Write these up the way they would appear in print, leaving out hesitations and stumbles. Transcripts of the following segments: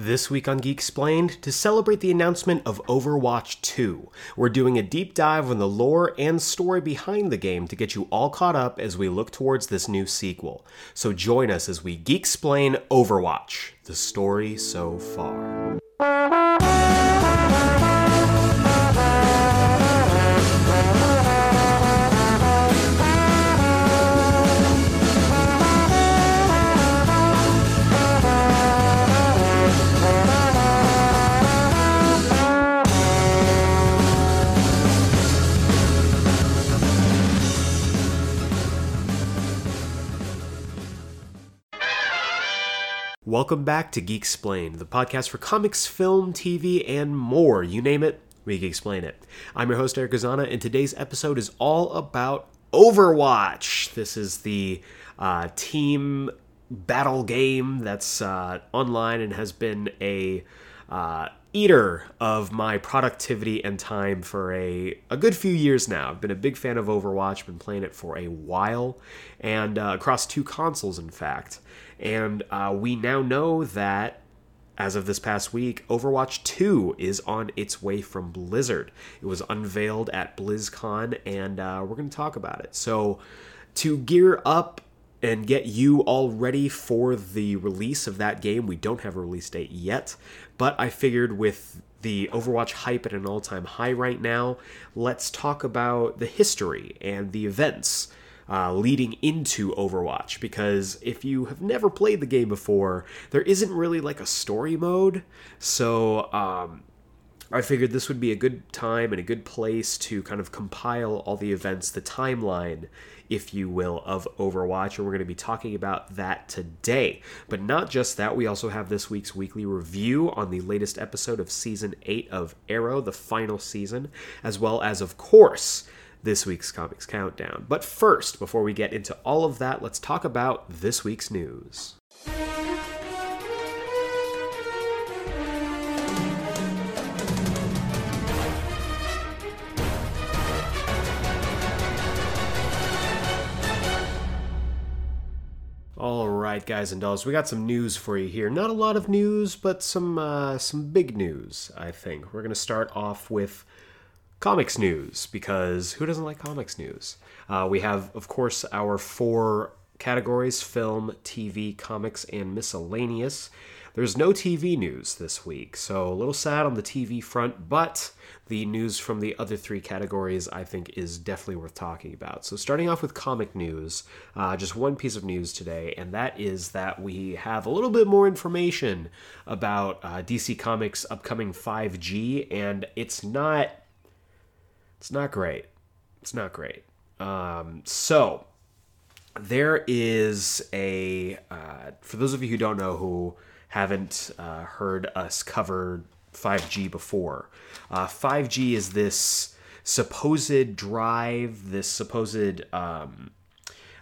This week on Geeksplained, to celebrate the announcement of Overwatch 2, we're doing a deep dive on the lore and story behind the game to get you all caught up as we look towards this new sequel. So join us as we Geeksplain Overwatch, the story so far. Welcome back to Geeksplained, the podcast for comics, film, TV, and more. You name it, we can explain it. I'm your host, Eric Gazana, and today's episode is all about Overwatch. This is the team battle game that's online and has been a eater of my productivity and time for a good few years now. I've been a big fan of Overwatch, been playing it for a while, and across two consoles, in fact. And we now know that, as of this past week, Overwatch 2 is on its way from Blizzard. It was unveiled at BlizzCon, and we're going to talk about it. So to gear up and get you all ready for the release of that game, we don't have a release date yet, but I figured with the Overwatch hype at an all-time high right now, let's talk about the history and the events leading into Overwatch, because if you have never played the game before, there isn't really like a story mode, so I figured this would be a good time and a good place to kind of compile all the events, the timeline, if you will, of Overwatch, and we're going to be talking about that today. But not just that, we also have this week's weekly review on the latest episode of Season 8 of Arrow, the final season, as well as, of course, this week's Comics Countdown. But first, before we get into all of that, let's talk about this week's news. All right, guys and dolls, we got some news for you here. Not a lot of news, but some big news, I think. We're going to start off with comics news, because who doesn't like comics news? We have, of course, our four categories: film, TV, comics, and miscellaneous. There's no TV news this week, so a little sad on the TV front, but the news from the other three categories, I think, is definitely worth talking about. So starting off with comic news, just one piece of news today, and that is that we have a little bit more information about DC Comics' upcoming 5G, and It's not great. So there is a, for those of you who don't know, who haven't heard us cover 5G before, 5G is this supposed drive, this supposed, I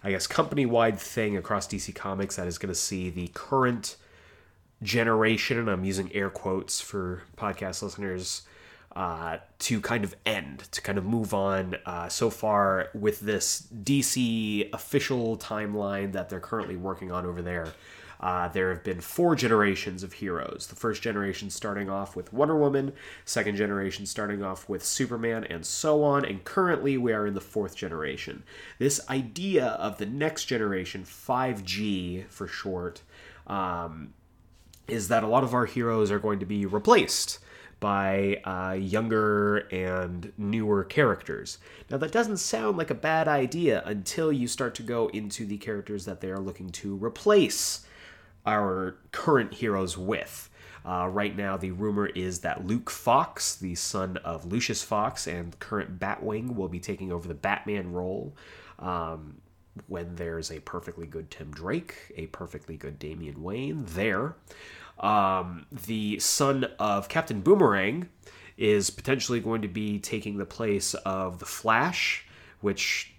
guess, company-wide thing across DC Comics that is going to see the current generation, and I'm using air quotes for podcast listeners, to kind of end, to kind of move on. So far with this DC official timeline that they're currently working on over there, there have been four generations of heroes. The first generation starting off with Wonder Woman, second generation starting off with Superman, and so on. And currently we are in the fourth generation. This idea of the next generation, 5G for short, is that a lot of our heroes are going to be replaced by younger and newer characters. Now, that doesn't sound like a bad idea until you start to go into the characters that they are looking to replace our current heroes with. Right now, the rumor is that Luke Fox, the son of Lucius Fox and current Batwing, will be taking over the Batman role when there's a perfectly good Tim Drake, a perfectly good Damian Wayne there. The son of Captain Boomerang is potentially going to be taking the place of the Flash, which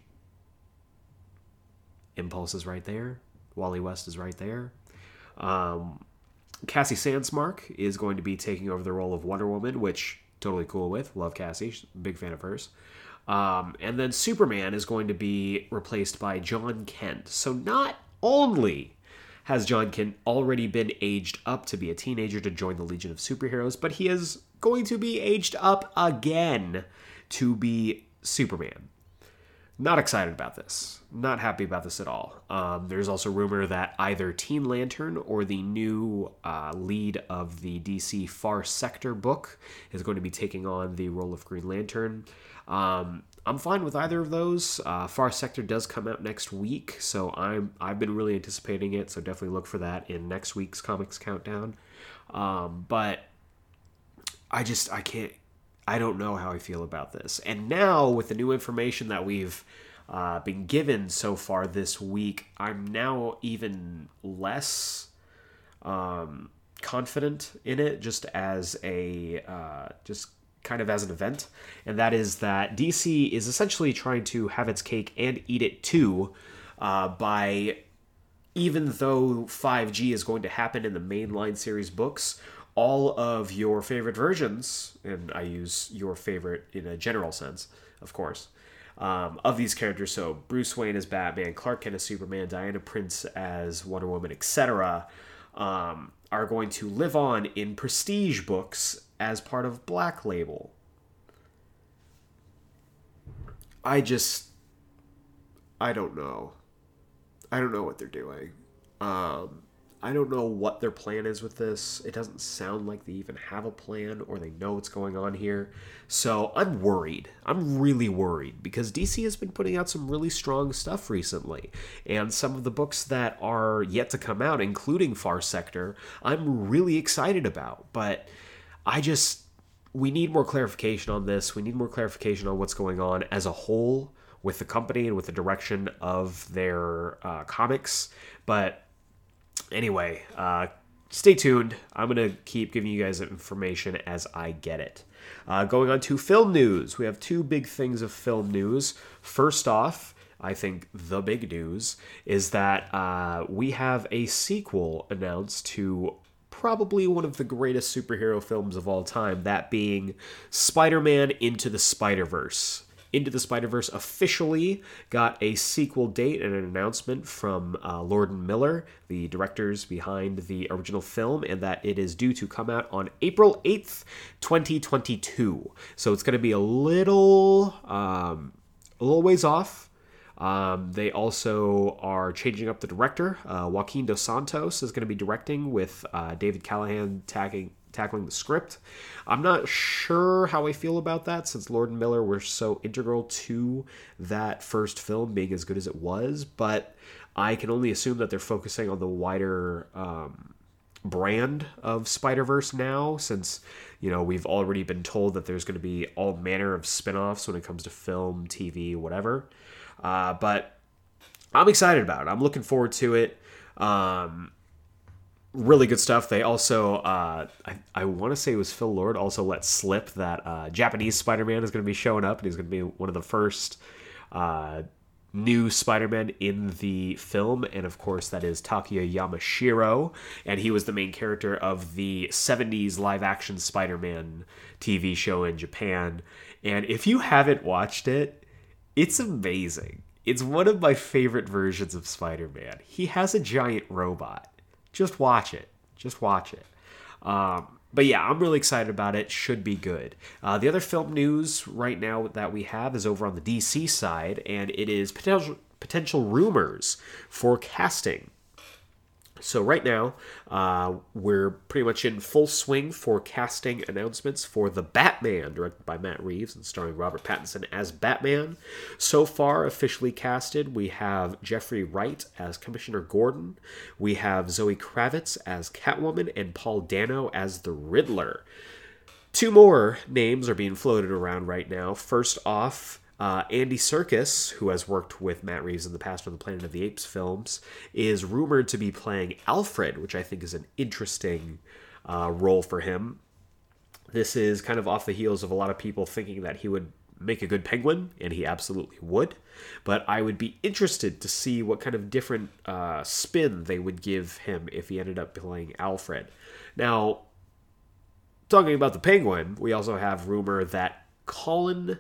Impulse is right there. Wally West is right there. Cassie Sandsmark is going to be taking over the role of Wonder Woman, which totally cool with. Love Cassie. Big fan of hers. And then Superman is going to be replaced by John Kent. So not only Hasjon can already been aged up to be a teenager to join the Legion of Superheroes, but he is going to be aged up again to be Superman. Not excited about this. Not happy about this at all. There's also rumor that either Teen Lantern or the new lead of the DC Far Sector book is going to be taking on the role of Green Lantern. I'm fine with either of those. Far Sector does come out next week, so I've been really anticipating it, so definitely look for that in next week's Comics Countdown. But I can't... I don't know how I feel about this. And now, with the new information that we've been given so far this week, I'm now even less confident in it, just as a just kind of as an event. And that is that DC is essentially trying to have its cake and eat it too, by even though 5G is going to happen in the mainline series books, all of your favorite versions, and I use your favorite in a general sense, of course, of these characters. So Bruce Wayne as Batman, Clark Kent as Superman, Diana Prince as Wonder Woman, etc., are going to live on in prestige books as part of Black Label. I don't know. I don't know what they're doing. I don't know what their plan is with this. It doesn't sound like they even have a plan or they know what's going on here. So I'm worried. I'm really worried because DC has been putting out some really strong stuff recently. And some of the books that are yet to come out, including Far Sector, I'm really excited about. But we need more clarification on this. We need more clarification on what's going on as a whole with the company and with the direction of their comics. But anyway, stay tuned. I'm going to keep giving you guys information as I get it. Going on to film news. We have two big things of film news. First off, I think the big news is that we have a sequel announced to probably one of the greatest superhero films of all time, that being Spider-Man Into the Spider-Verse. Into the Spider-Verse officially got a sequel date and an announcement from Lord & Miller, the directors behind the original film, and that it is due to come out on April 8th, 2022. So it's going to be a little ways off. They also are changing up the director. Joaquin Dos Santos is going to be directing with David Callahan tackling the script. I'm not sure how I feel about that, since Lord & Miller were so integral to that first film being as good as it was, but I can only assume that they're focusing on the wider brand of Spider-Verse now, since, you know, we've already been told that there's going to be all manner of spin-offs when it comes to film, TV, whatever. But I'm excited about it. I'm looking forward to it. Really good stuff. They also, I want to say it was Phil Lord, also let slip that Japanese Spider-Man is going to be showing up, and he's going to be one of the first new Spider-Man in the film. And of course, that is Takuya Yamashiro, and he was the main character of the 70s live-action Spider-Man TV show in Japan. And if you haven't watched it, it's amazing. It's one of my favorite versions of Spider-Man. He has a giant robot. Just watch it. Just watch it. But yeah, I'm really excited about it. Should be good. The other film news right now that we have is over on the DC side, and it is potential rumors for casting. So right now, we're pretty much in full swing for casting announcements for The Batman, directed by Matt Reeves and starring Robert Pattinson as Batman. So far, officially casted, we have Jeffrey Wright as Commissioner Gordon. We have Zoe Kravitz as Catwoman and Paul Dano as the Riddler. Two more names are being floated around right now. First off, Andy Serkis, who has worked with Matt Reeves in the past for the Planet of the Apes films, is rumored to be playing Alfred, which I think is an interesting role for him. This is kind of off the heels of a lot of people thinking that he would make a good Penguin, and he absolutely would. But I would be interested to see what kind of different spin they would give him if he ended up playing Alfred. Now, talking about the Penguin, we also have rumor that Colin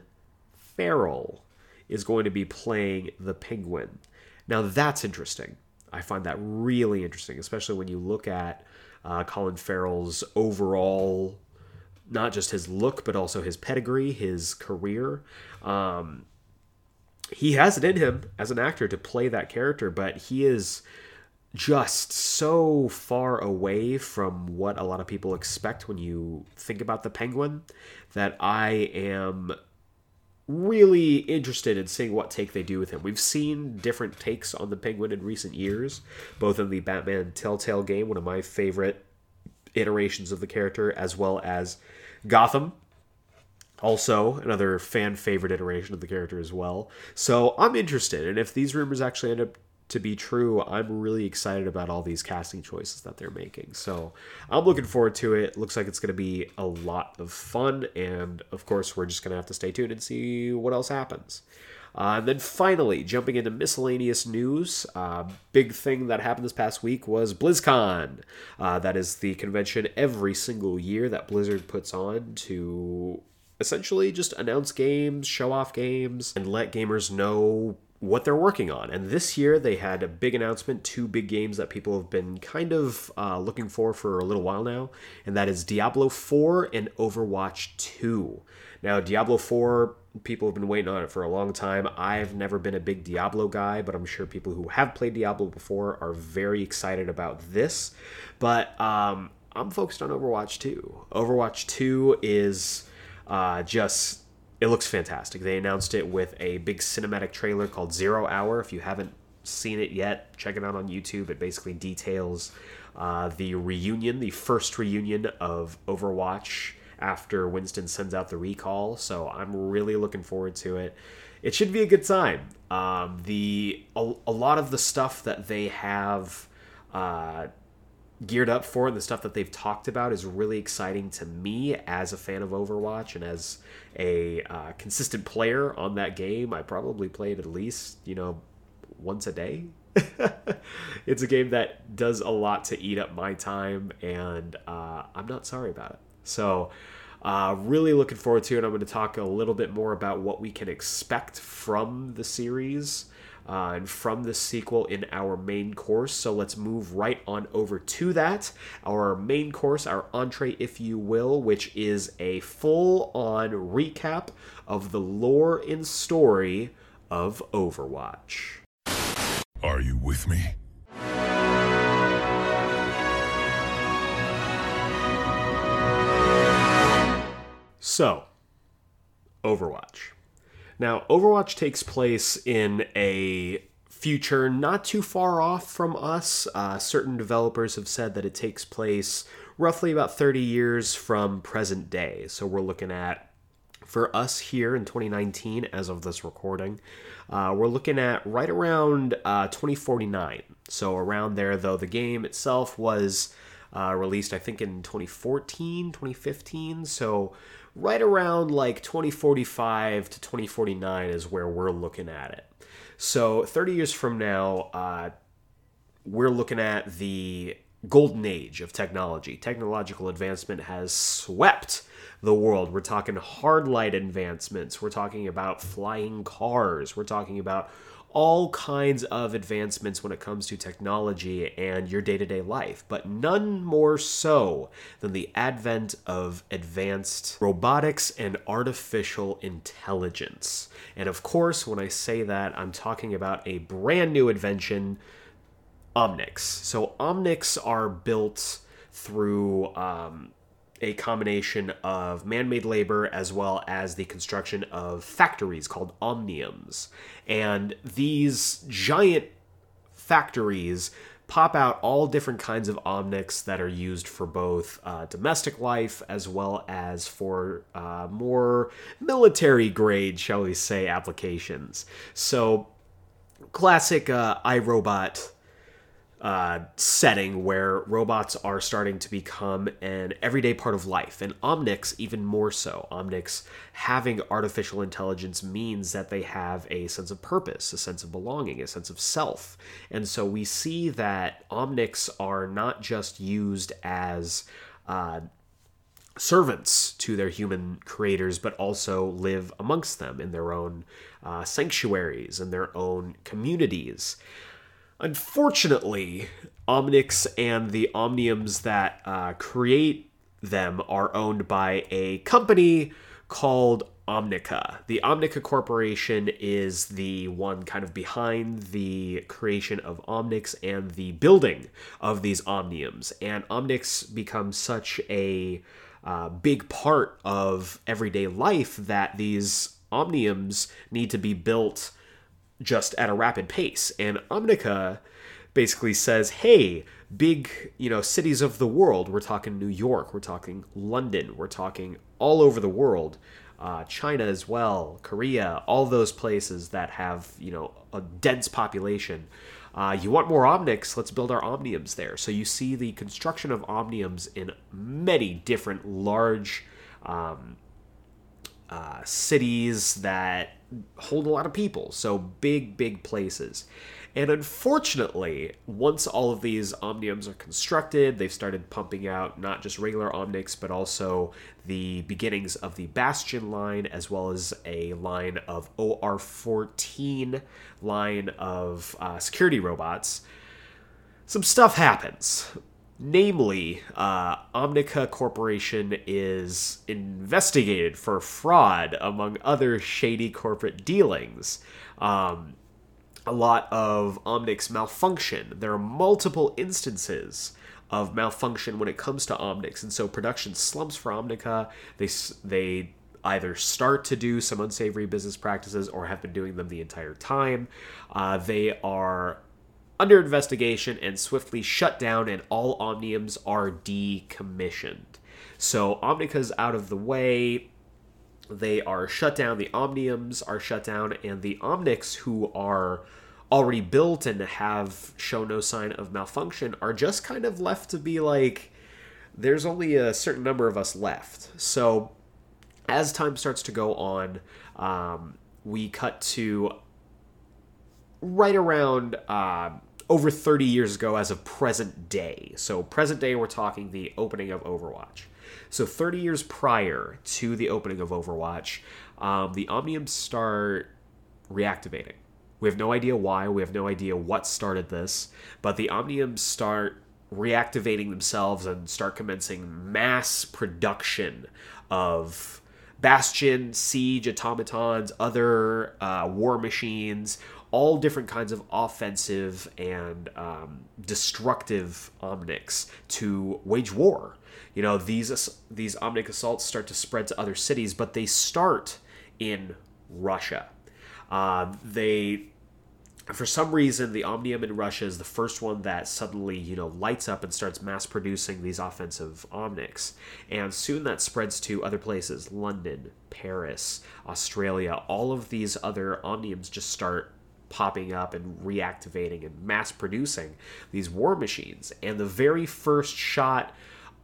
Farrell is going to be playing the Penguin. Now that's interesting. I find that really interesting, especially when you look at Colin Farrell's overall, not just his look, but also his pedigree, his career. He has it in him as an actor to play that character, but he is just so far away from what a lot of people expect when you think about the Penguin that I am really interested in seeing what take they do with him. We've seen different takes on the Penguin in recent years, both in the Batman Telltale game, one of my favorite iterations of the character, as well as Gotham, also another fan favorite iteration of the character as well. So I'm interested, and if these rumors actually end up to be true, I'm really excited about all these casting choices that they're making. So I'm looking forward to it. Looks like it's going to be a lot of fun. And of course, we're just going to have to stay tuned and see what else happens. And then finally, jumping into miscellaneous news, big thing that happened this past week was BlizzCon. That is the convention every single year that Blizzard puts on to essentially just announce games, show off games, and let gamers know what they're working on. And this year they had a big announcement, two big games that people have been kind of looking for a little while now, and that is Diablo 4 and Overwatch 2. Now, Diablo 4, people have been waiting on it for a long time. I've never been a big Diablo guy, but I'm sure people who have played Diablo before are very excited about this. But I'm focused on Overwatch 2. Overwatch 2 is just... it looks fantastic. They announced it with a big cinematic trailer called 0 Hour. If you haven't seen it yet, check it out on YouTube. It basically details the reunion, the first reunion of Overwatch after Winston sends out the recall. So I'm really looking forward to it. It should be a good time. A lot of the stuff that they have geared up for and the stuff that they've talked about is really exciting to me as a fan of Overwatch and as a consistent player on that game. I probably play it at least, once a day. It's a game that does a lot to eat up my time, and I'm not sorry about it. So really looking forward to it. I'm going to talk a little bit more about what we can expect from the series and from the sequel in our main course. So let's move right on over to that. Our main course, our entree, if you will, which is a full-on recap of the lore and story of Overwatch. Are you with me? So, Overwatch. Now, Overwatch takes place in a future not too far off from us. Certain developers have said that it takes place roughly about 30 years from present day. So we're looking at, for us here in 2019, as of this recording, we're looking at right around 2049. So around there, though, the game itself was released, I think, in 2014, 2015. So right around like 2045 to 2049 is where we're looking at it. So 30 years from now, we're looking at the golden age of technology. Technological advancement has swept the world. We're talking hard light advancements. We're talking about flying cars. We're talking about all kinds of advancements when it comes to technology and your day-to-day life, but none more so than the advent of advanced robotics and artificial intelligence. And of course, when I say that, I'm talking about a brand new invention, Omnics. So Omnics are built through a combination of man-made labor as well as the construction of factories called Omniums. And these giant factories pop out all different kinds of Omnics that are used for both domestic life as well as for more military-grade, shall we say, applications. So classic iRobot setting where robots are starting to become an everyday part of life, and Omnics even more so. Omnics having artificial intelligence means that they have a sense of purpose, a sense of belonging, a sense of self. And so we see that Omnics are not just used as servants to their human creators, but also live amongst them in their own sanctuaries, in their own communities. Unfortunately, Omnix and the Omniums that create them are owned by a company called Omnica. The Omnica Corporation is the one kind of behind the creation of Omnix and the building of these Omniums. And Omnix becomes such a big part of everyday life that these Omniums need to be built just at a rapid pace. And Omnica basically says, hey, big, cities of the world, we're talking New York, we're talking London, we're talking all over the world, China as well, Korea, all those places that have, a dense population. You want more Omnics? Let's build our Omniums there. So you see the construction of Omniums in many different large cities that hold a lot of people. So big places. And unfortunately, once all of these Omniums are constructed, they've started pumping out not just regular Omnics, but also the beginnings of the Bastion line, as well as a line of OR-14 line of security robots. Some stuff happens. Namely, Omnica Corporation is investigated for fraud, among other shady corporate dealings. A lot of Omnics malfunction. There are multiple instances of malfunction when it comes to Omnics, and so production slumps for Omnica. They either start to do some unsavory business practices or have been doing them the entire time. They are under investigation and swiftly shut down, and all Omniums are decommissioned. So Omnica's out of the way, they are shut down, the Omniums are shut down, and the Omnics, who are already built and have shown no sign of malfunction, are just kind of left to be like, there's only a certain number of us left. So as time starts to go on, we cut to right around over 30 years ago as of present day. So present day, we're talking the opening of Overwatch. So 30 years prior to the opening of Overwatch, the Omniums start reactivating. We have no idea why. We have no idea what started this. But the Omniums start reactivating themselves and start commencing mass production of Bastion, Siege, Automatons, other war machines, all different kinds of offensive and destructive Omnics to wage war. These Omnic assaults start to spread to other cities, but they start in Russia. For some reason, the Omnium in Russia is the first one that suddenly, lights up and starts mass producing these offensive Omnics. And soon that spreads to other places, London, Paris, Australia. All of these other Omniums just start popping up and reactivating and mass producing these war machines. And the very first shot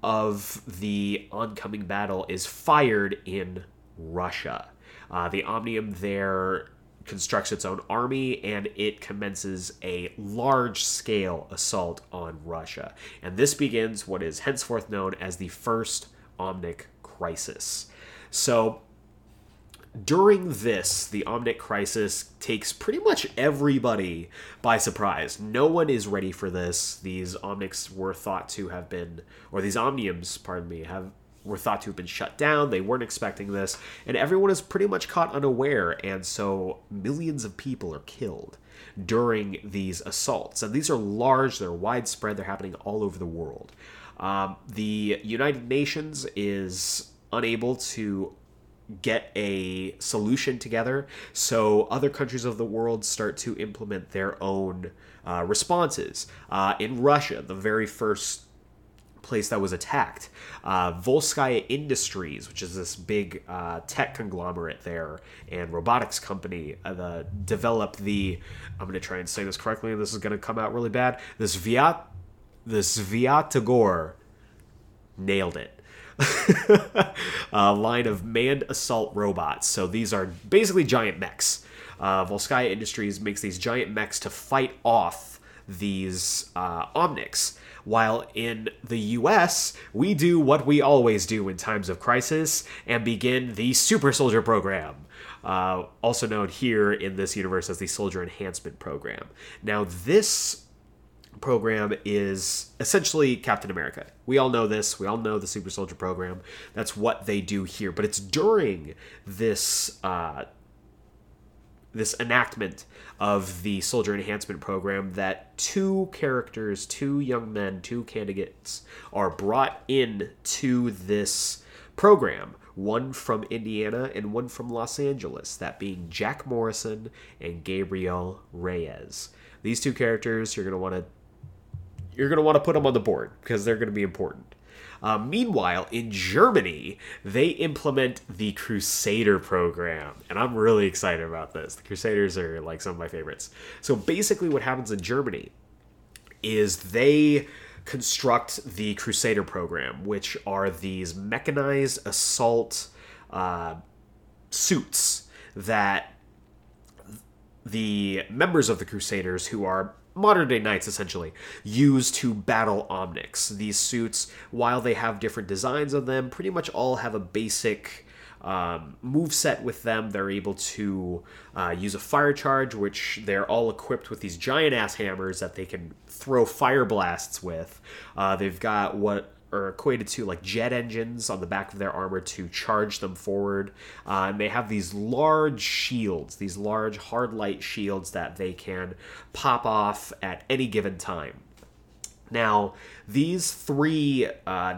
of the oncoming battle is fired in Russia. The Omnium there constructs its own army, and it commences a large-scale assault on Russia. And this begins what is henceforth known as the First Omnic Crisis. So during this, the Omnic Crisis takes pretty much everybody by surprise. No one is ready for this. These Omnics were thought to have been, or these Omniums, pardon me, were thought to have been shut down. They weren't expecting this. And everyone is pretty much caught unaware. And so millions of people are killed during these assaults. And these are large, they're widespread, they're happening all over the world. The United Nations is unable to get a solution together, so other countries of the world start to implement their own responses. In Russia, the very first place that was attacked, Volskaya Industries, which is this big tech conglomerate there and robotics company, developed the, I'm going to try and say this correctly, and this is going to come out really bad, this Svyatogor, nailed it, a line of manned assault robots. So these are basically giant mechs. Volskaya Industries makes these giant mechs to fight off these Omnics. While in the US, we do what we always do in times of crisis and begin the Super Soldier Program. also known here in this universe as the Soldier Enhancement Program. Now, this program is essentially Captain America. We all know this. We all know the Super Soldier Program. That's what they do here. But it's during this this enactment of the Soldier Enhancement Program that two characters, two young men, two candidates are brought in to this program. One from Indiana and one from Los Angeles, that being Jack Morrison and Gabriel Reyes. These two characters, you're gonna want to put them on the board because they're gonna be important. Meanwhile, in Germany, they implement the Crusader program, and I'm really excited about this. The Crusaders are like some of my favorites. So basically, what happens in Germany is they construct the Crusader program, which are these mechanized assault suits that the members of the Crusaders, who are modern-day knights essentially, use to battle Omnics. These suits, while they have different designs on them, pretty much all have a basic moveset with them. They're able to use a fire charge, which they're all equipped with these giant-ass hammers that they can throw fire blasts with. They've got what are equated to like jet engines on the back of their armor to charge them forward. And they have these large shields, these large hard light shields that they can pop off at any given time. Now, these three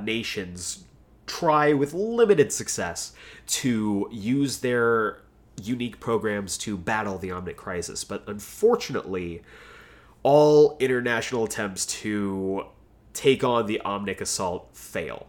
nations try with limited success to use their unique programs to battle the Omnic Crisis. But unfortunately, all international attempts to take on the Omnic assault fail.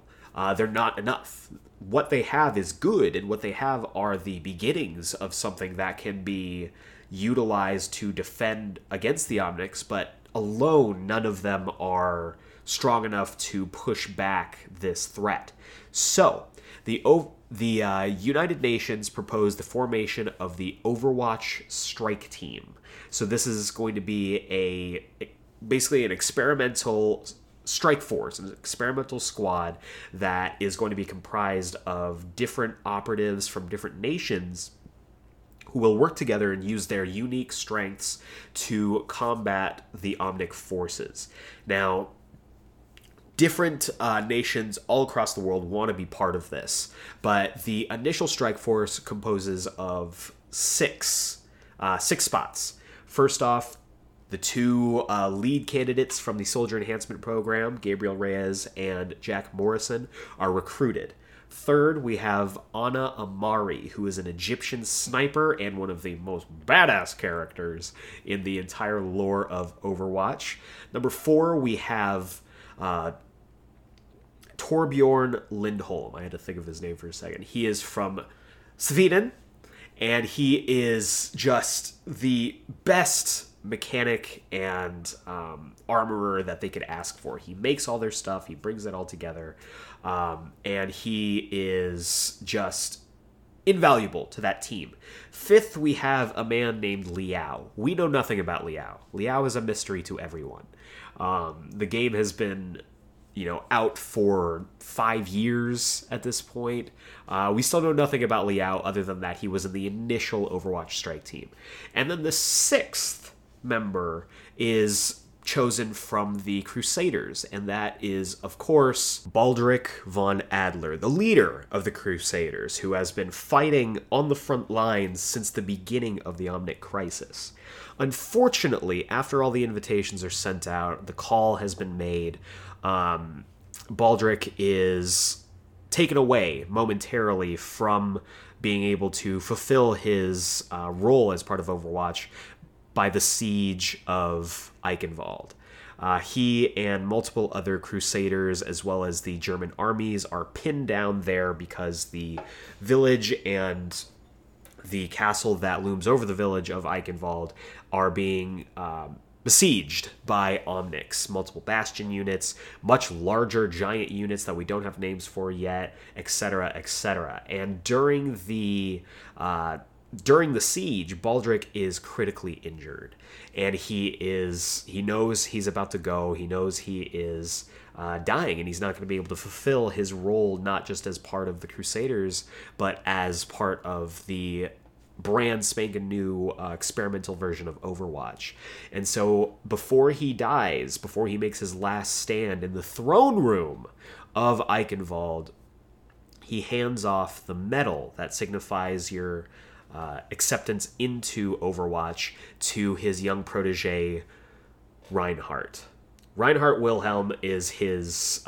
They're not enough. What they have is good, and what they have are the beginnings of something that can be utilized to defend against the Omnics, but alone, none of them are strong enough to push back this threat. So, the United Nations proposed the formation of the Overwatch Strike Team. So this is going to be basically an experimental strike force, an experimental squad that is going to be comprised of different operatives from different nations who will work together and use their unique strengths to combat the Omnic forces. Now, different nations all across the world want to be part of this, but the initial strike force composes of six spots. First off, the two lead candidates from the Soldier Enhancement Program, Gabriel Reyes and Jack Morrison, are recruited. Third, we have Anna Amari, who is an Egyptian sniper and one of the most badass characters in the entire lore of Overwatch. Number four, we have Torbjorn Lindholm. I had to think of his name for a second. He is from Sweden, and he is just the best mechanic and armorer that they could ask for. He makes all their stuff. He brings it all together, and he is just invaluable to that team. Fifth, we have a man named Liao. We know nothing about Liao. Liao is a mystery to everyone. The game has been, out for 5 years at this point. We still know nothing about Liao other than that he was in the initial Overwatch Strike Team. And then the sixth member is chosen from the Crusaders, and that is, of course, Baldrick von Adler, the leader of the Crusaders, who has been fighting on the front lines since the beginning of the Omnic Crisis. Unfortunately, after all the invitations are sent out, the call has been made, Baldrick is taken away momentarily from being able to fulfill his role as part of Overwatch by the siege of Eichenwalde. He and multiple other Crusaders, as well as the German armies, are pinned down there because the village and the castle that looms over the village of Eichenwalde are being besieged by Omnics. Multiple Bastion units, much larger giant units that we don't have names for yet, etc., etc. And during the siege, Baldrick is critically injured, and he knows he's about to go. He knows he is dying, and he's not going to be able to fulfill his role, not just as part of the Crusaders, but as part of the brand spanking new experimental version of Overwatch. And so before he dies, before he makes his last stand in the throne room of Eichenwalde, he hands off the medal that signifies your acceptance into Overwatch to his young protege, Reinhardt. Reinhardt Wilhelm is his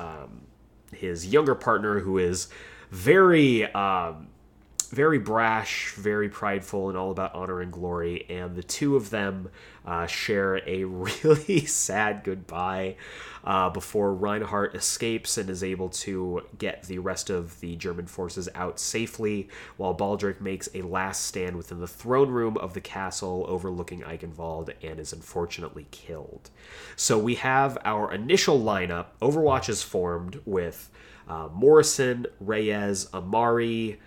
younger partner, who is very brash, very prideful, and all about honor and glory. And the two of them share a really sad goodbye before Reinhardt escapes and is able to get the rest of the German forces out safely, while Baldrick makes a last stand within the throne room of the castle overlooking Eichenwalde and is unfortunately killed. So we have our initial lineup. Overwatch is formed with Morrison, Reyes, Amari,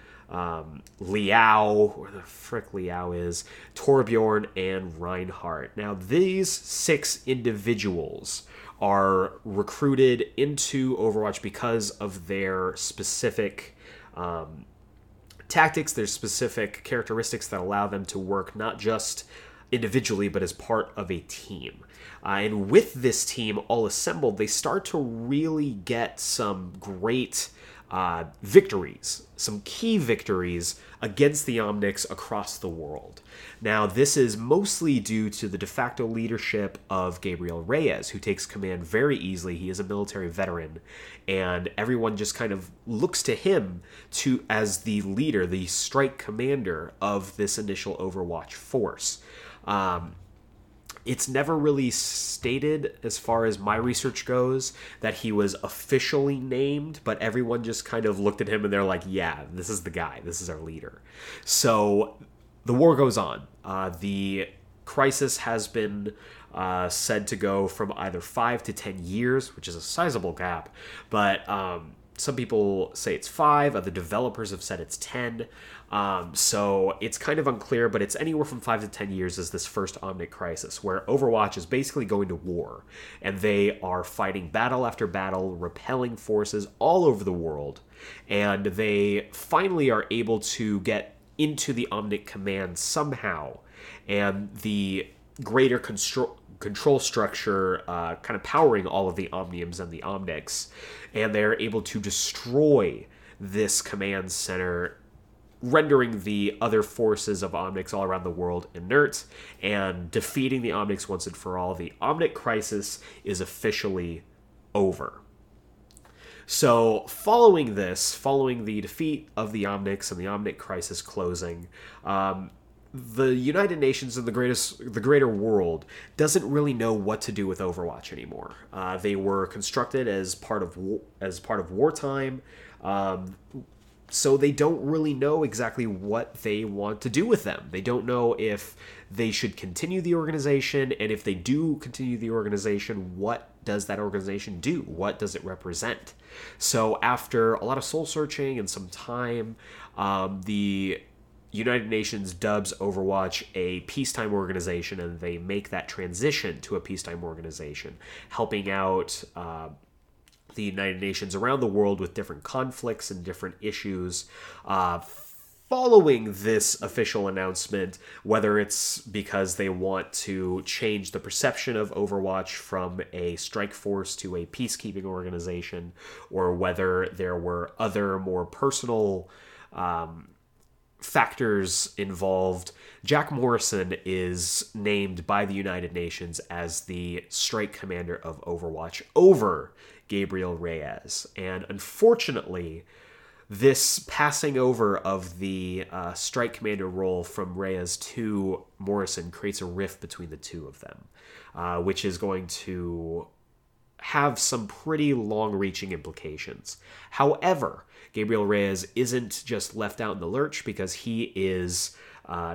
Liao, where the frick Liao is, Torbjorn, and Reinhardt. Now, these six individuals are recruited into Overwatch because of their specific tactics, their specific characteristics that allow them to work not just individually, but as part of a team. And with this team all assembled, they start to really get some great victories, some key victories against the Omnics across the world. Now, this is mostly due to the de facto leadership of Gabriel Reyes, who takes command very easily. He is a military veteran, and everyone just kind of looks to him as the leader, the strike commander of this initial Overwatch force. It's never really stated, as far as my research goes, that he was officially named, but everyone just kind of looked at him and they're like, yeah, this is the guy. This is our leader. So the war goes on. The crisis has been said to go from either 5 to 10 years, which is a sizable gap, but some people say it's 5. Other developers have said it's 10. So it's kind of unclear, but it's anywhere from 5 to 10 years is this first Omnic crisis, where Overwatch is basically going to war, and they are fighting battle after battle, repelling forces all over the world, and they finally are able to get into the Omnic command somehow, and the greater control structure kind of powering all of the Omniums and the Omnics, and they're able to destroy this command center, rendering the other forces of Omnics all around the world inert, and defeating the Omnics once and for all. The Omnic crisis is officially over. So following this, following the defeat of the Omnics and the Omnic crisis closing, the United Nations and the greater world doesn't really know what to do with Overwatch anymore. They were constructed as part of wartime, so they don't really know exactly what they want to do with them. They don't know if they should continue the organization, and if they do continue the organization, what does that organization do? What does it represent? So after a lot of soul searching and some time, the United Nations dubs Overwatch a peacetime organization, and they make that transition to a peacetime organization, helping out the United Nations around the world with different conflicts and different issues. Following this official announcement, whether it's because they want to change the perception of Overwatch from a strike force to a peacekeeping organization, or whether there were other more personal factors involved, Jack Morrison is named by the United Nations as the strike commander of Overwatch over Gabriel Reyes. And unfortunately, this passing over of the strike commander role from Reyes to Morrison creates a rift between the two of them, which is going to have some pretty long-reaching implications. However, Gabriel Reyes isn't just left out in the lurch, because he is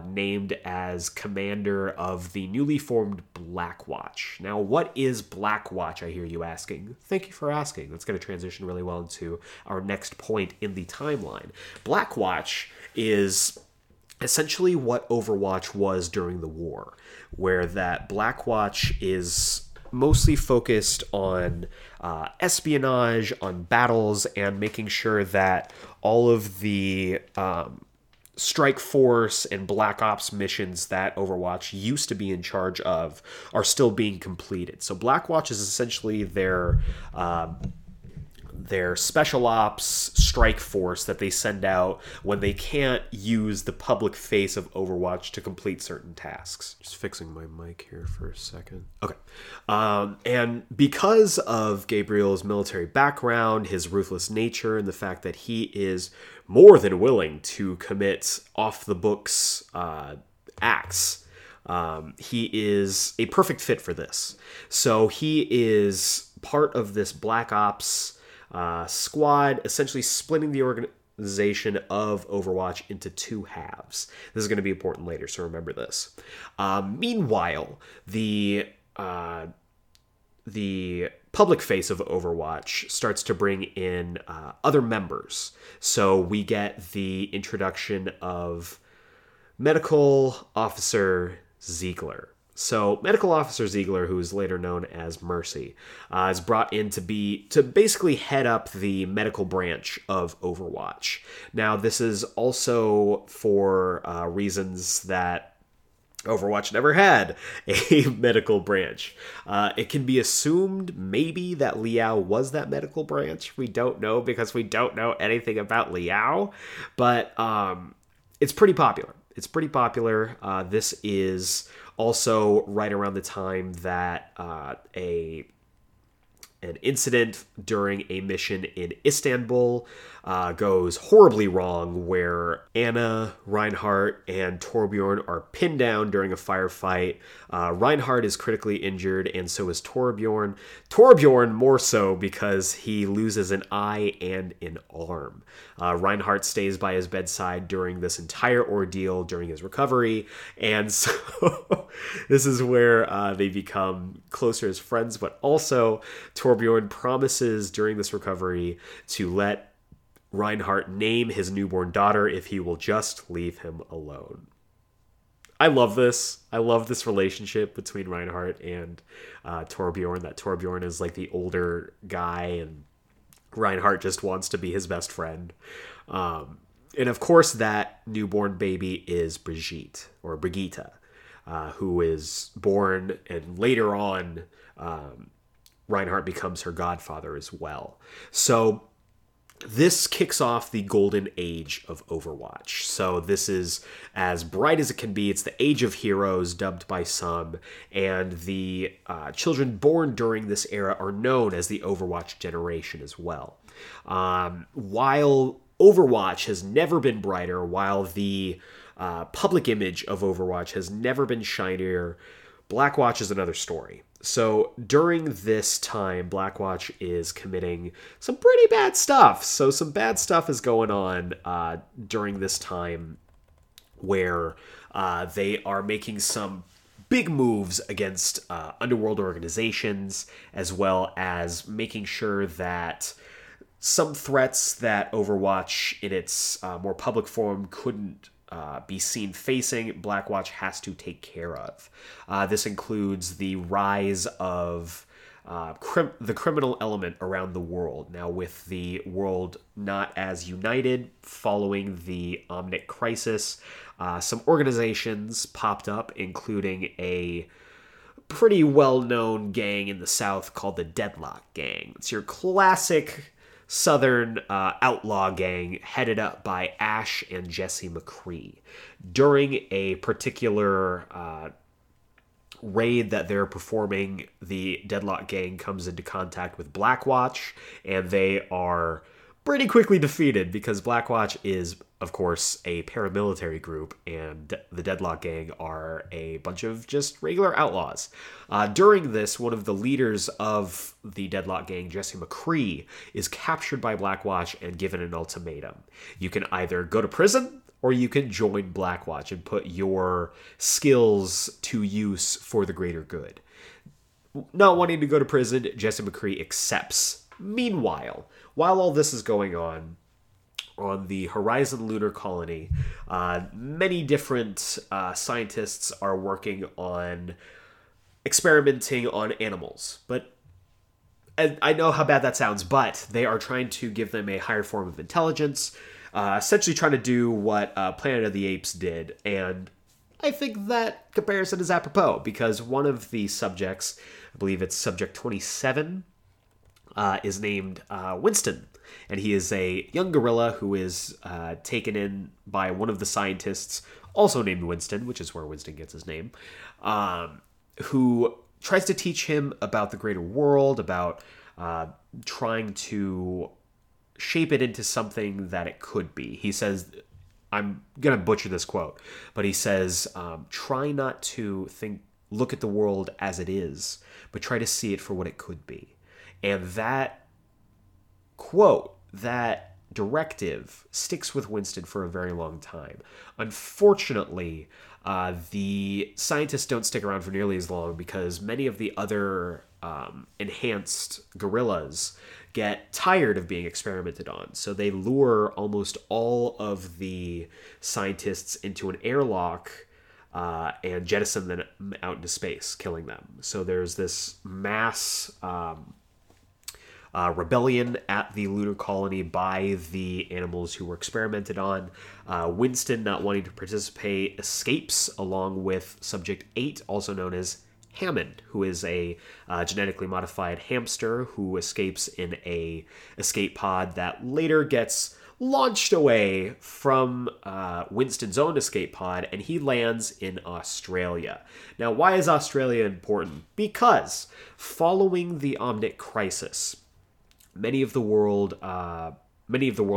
named as commander of the newly formed Blackwatch. Now, what is Blackwatch, I hear you asking? Thank you for asking. That's going to transition really well into our next point in the timeline. Blackwatch is essentially what Overwatch was during the war, where that Blackwatch is mostly focused on espionage, on battles, and making sure that all of the Strike Force and Black Ops missions that Overwatch used to be in charge of are still being completed. So Black Watch is essentially their special ops strike force that they send out when they can't use the public face of Overwatch to complete certain tasks. Just fixing my mic here for a second. Okay. And because of Gabriel's military background, his ruthless nature, and the fact that he is more than willing to commit off-the-books acts, he is a perfect fit for this. So he is part of this Black Ops squad, essentially splitting the organization of Overwatch into two halves. This is going to be important later, so remember this. Meanwhile, the public face of Overwatch starts to bring in other members. So we get the introduction of Medical Officer Ziegler. So Medical Officer Ziegler, who is later known as Mercy, is brought in to basically head up the medical branch of Overwatch. Now, this is also for reasons that Overwatch never had a medical branch. It can be assumed maybe that Liao was that medical branch. We don't know because we don't know anything about Liao, but it's pretty popular. It's pretty popular. This is also right around the time that an incident during a mission in Istanbul goes horribly wrong, where Anna, Reinhardt, and Torbjorn are pinned down during a firefight. Reinhardt is critically injured, and so is Torbjorn. Torbjorn more so because he loses an eye and an arm. Reinhardt stays by his bedside during this entire ordeal, during his recovery, and so this is where they become closer as friends, but also Torbjorn promises during this recovery to let Reinhardt name his newborn daughter if he will just leave him alone. I love this. I love this relationship between Reinhardt and Torbjorn, that Torbjorn is like the older guy and Reinhardt just wants to be his best friend. And of course, that newborn baby is Brigitte, or Brigitta, who is born, and later on Reinhardt becomes her godfather as well. So this kicks off the golden age of Overwatch. So this is as bright as it can be. It's the Age of Heroes, dubbed by some, and the children born during this era are known as the Overwatch generation as well. While Overwatch has never been brighter, while the public image of Overwatch has never been shinier, Blackwatch is another story. So during this time, Blackwatch is committing some pretty bad stuff. So some bad stuff is going on during this time, where they are making some big moves against underworld organizations, as well as making sure that some threats that Overwatch in its more public form couldn't be seen facing, Blackwatch has to take care of. This includes the rise of the criminal element around the world. Now, with the world not as united following the Omnic crisis, some organizations popped up, including a pretty well-known gang in the South called the Deadlock Gang. It's your classic Southern outlaw gang headed up by Ash and Jesse McCree. During a particular raid that they're performing, the Deadlock Gang comes into contact with Blackwatch, and they are pretty quickly defeated because Blackwatch is, of course, a paramilitary group, and the Deadlock Gang are a bunch of just regular outlaws. During this, one of the leaders of the Deadlock Gang, Jesse McCree, is captured by Blackwatch and given an ultimatum. You can either go to prison, or you can join Blackwatch and put your skills to use for the greater good. Not wanting to go to prison, Jesse McCree accepts. Meanwhile, while all this is going on the Horizon Lunar Colony, many different scientists are working on experimenting on animals. But I know how bad that sounds, but they are trying to give them a higher form of intelligence. essentially trying to do what Planet of the Apes did. And I think that comparison is apropos because one of the subjects, I believe it's subject 27, is named Winston. And he is a young gorilla who is taken in by one of the scientists, also named Winston, which is where Winston gets his name, who tries to teach him about the greater world, about trying to shape it into something that it could be. He says, I'm going to butcher this quote, but he says, try not to look at the world as it is, but try to see it for what it could be. And that quote, that directive sticks with Winston for a very long time. Unfortunately, the scientists don't stick around for nearly as long because many of the other enhanced gorillas get tired of being experimented on. So they lure almost all of the scientists into an airlock and jettison them out into space, killing them. So there's this mass rebellion at the lunar colony by the animals who were experimented on. Winston, not wanting to participate, escapes along with Subject 8, also known as Hammond, who is a genetically modified hamster who escapes in a escape pod that later gets launched away from Winston's own escape pod, and he lands in Australia. Now, why is Australia important? Because following the Omnic crisis, many of the world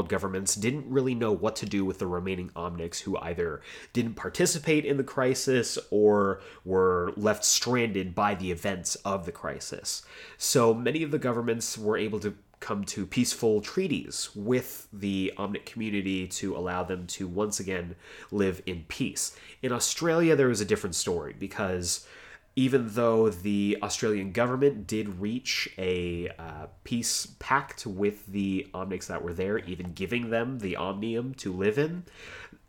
governments didn't really know what to do with the remaining Omnics who either didn't participate in the crisis or were left stranded by the events of the crisis. So many of the governments were able to come to peaceful treaties with the Omnic community to allow them to once again live in peace. In Australia, there was a different story because even though the Australian government did reach a peace pact with the Omnics that were there, even giving them the Omnium to live in,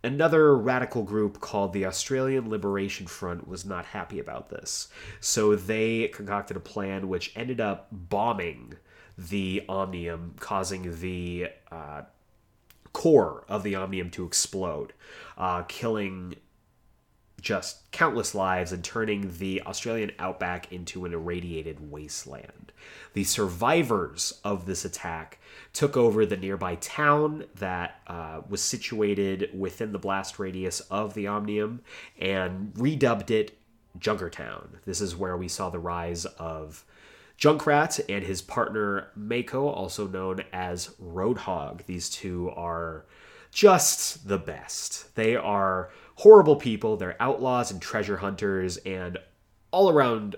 another radical group called the Australian Liberation Front was not happy about this. So they concocted a plan which ended up bombing the Omnium, causing the core of the Omnium to explode, killing just countless lives and turning the Australian outback into an irradiated wasteland. The survivors of this attack took over the nearby town that was situated within the blast radius of the Omnium and redubbed it Junkertown. This is where we saw the rise of Junkrat and his partner Mako, also known as Roadhog. These two are just the best. They are horrible people. They're outlaws and treasure hunters and all-around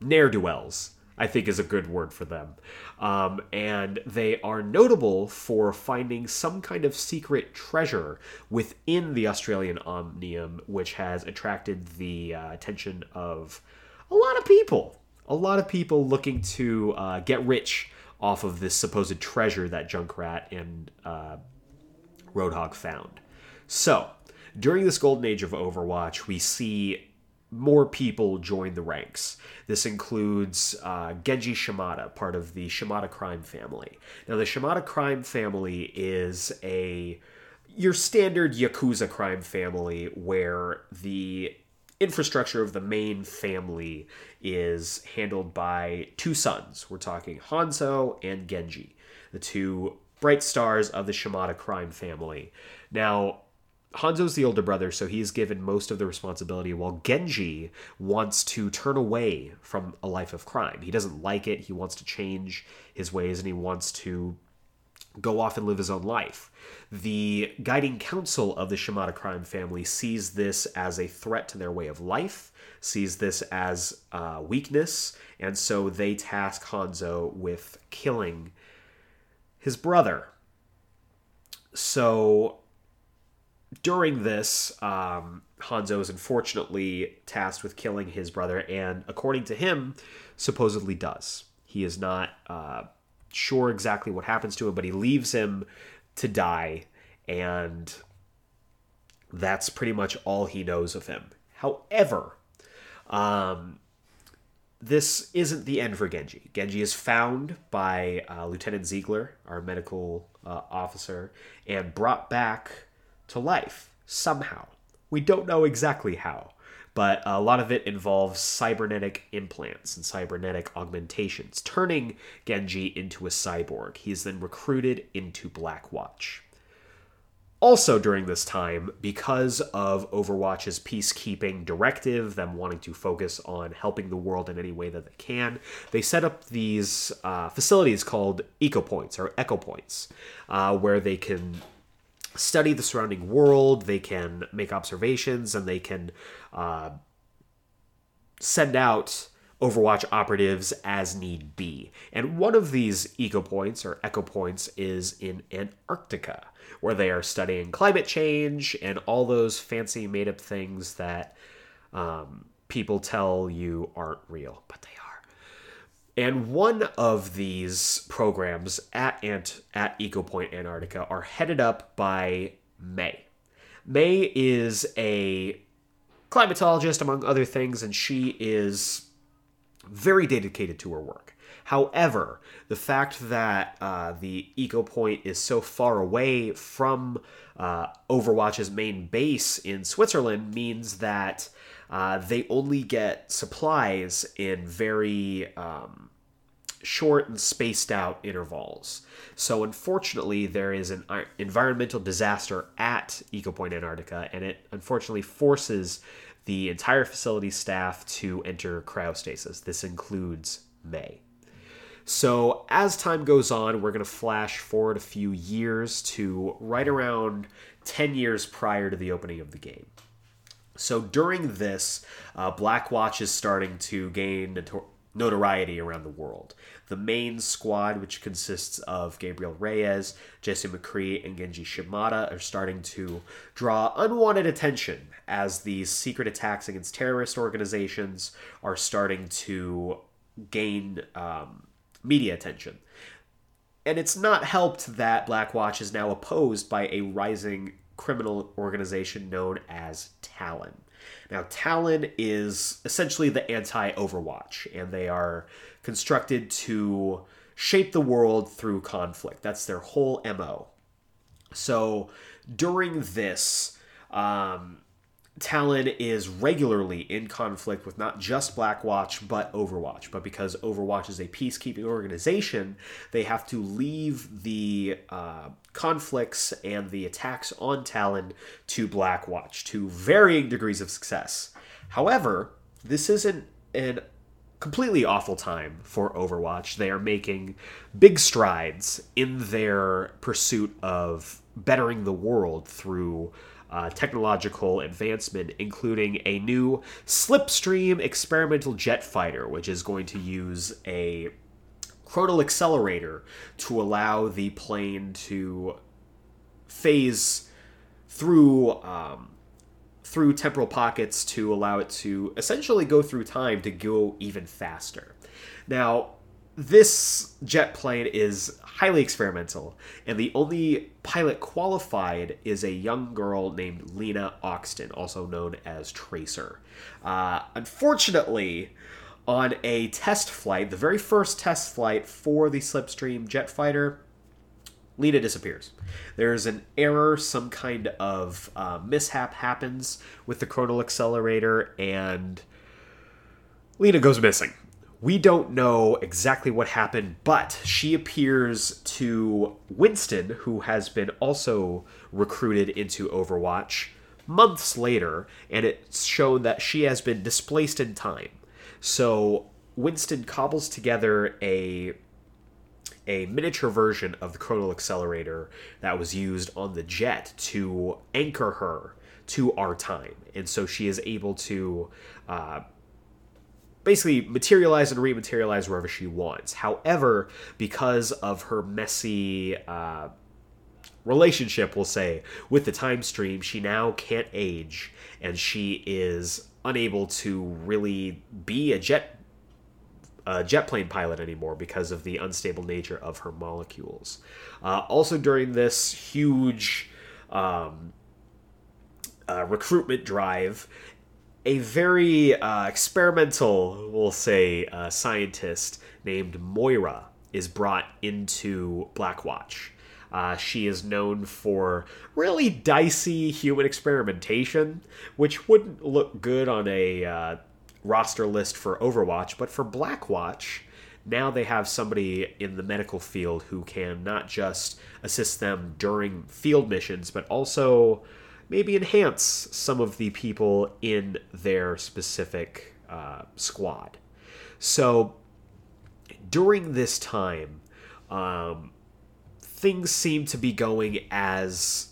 ne'er-do-wells, I think is a good word for them. And they are notable for finding some kind of secret treasure within the Australian Omnium, which has attracted the attention of a lot of people looking to get rich off of this supposed treasure that Junkrat and Roadhog found. So, during this golden age of Overwatch, we see more people join the ranks. This includes Genji Shimada, part of the Shimada crime family. Now, the Shimada crime family is your standard Yakuza crime family where the infrastructure of the main family is handled by two sons. We're talking Hanzo and Genji, the two bright stars of the Shimada crime family. Now, Hanzo's the older brother, so he's given most of the responsibility, while Genji wants to turn away from a life of crime. He doesn't like it. He wants to change his ways, and he wants to go off and live his own life. The guiding council of the Shimada crime family sees this as a threat to their way of life, sees this as weakness, and so they task Hanzo with killing his brother. So during this, Hanzo is unfortunately tasked with killing his brother, and according to him, supposedly does. He is not sure exactly what happens to him, but he leaves him to die, and that's pretty much all he knows of him. However, this isn't the end for Genji. Genji is found by Lieutenant Ziegler, our medical officer and brought back to life somehow. We don't know exactly how, but a lot of it involves cybernetic implants and cybernetic augmentations, turning Genji into a cyborg. He is then recruited into Blackwatch. Also during this time, because of Overwatch's peacekeeping directive, them wanting to focus on helping the world in any way that they can, they set up these facilities called ecopoints or ecopoints, where they can study the surrounding world, they can make observations, and they can send out Overwatch operatives as need be. And one of these ecopoints or ecopoints is in Antarctica, where they are studying climate change and all those fancy made-up things that people tell you aren't real, but they are. And one of these programs at EcoPoint Antarctica are headed up by Mei. Mei is a climatologist, among other things, and she is very dedicated to her work. However, the fact that the EcoPoint is so far away from Overwatch's main base in Switzerland means that they only get supplies in very short and spaced out intervals. So unfortunately, there is an environmental disaster at EcoPoint Antarctica, and it unfortunately forces the entire facility staff to enter cryostasis. This includes Mei. So as time goes on, we're going to flash forward a few years to right around 10 years prior to the opening of the game. So during this, Blackwatch is starting to gain notoriety around the world. The main squad, which consists of Gabriel Reyes, Jesse McCree, and Genji Shimada, are starting to draw unwanted attention as these secret attacks against terrorist organizations are starting to gain media attention. And it's not helped that Blackwatch is now opposed by a rising criminal organization known as Talon. Now, Talon is essentially the anti-Overwatch, and they are constructed to shape the world through conflict. That's their whole MO. So during this, Talon is regularly in conflict with not just Blackwatch, but Overwatch. But because Overwatch is a peacekeeping organization, they have to leave the conflicts and the attacks on Talon to Blackwatch to varying degrees of success. However, this isn't an completely awful time for Overwatch. They are making big strides in their pursuit of bettering the world through technological advancement, including a new slipstream experimental jet fighter, which is going to use a Chronal Accelerator to allow the plane to phase through temporal pockets to allow it to essentially go through time to go even faster. Now, this jet plane is highly experimental, and the only pilot qualified is a young girl named Lena Oxton, also known as Tracer. Unfortunately, on a test flight, the very first test flight for the Slipstream jet fighter, Lena disappears. There's an error, some kind of mishap happens with the Chronal Accelerator, and Lena goes missing. We don't know exactly what happened, but she appears to Winston, who has been also recruited into Overwatch, months later, and it's shown that she has been displaced in time. So Winston cobbles together a miniature version of the Chronal Accelerator that was used on the jet to anchor her to our time. And so she is able to basically materialize and rematerialize wherever she wants. However, because of her messy relationship, we'll say, with the time stream, she now can't age, and she is unable to really be a jet plane pilot anymore because of the unstable nature of her molecules. Also during this huge recruitment drive, a very experimental, we'll say, scientist named Moira is brought into Blackwatch. She is known for really dicey human experimentation, which wouldn't look good on a roster list for Overwatch, but for Blackwatch, now they have somebody in the medical field who can not just assist them during field missions, but also maybe enhance some of the people in their specific squad. So during this time, things seem to be going as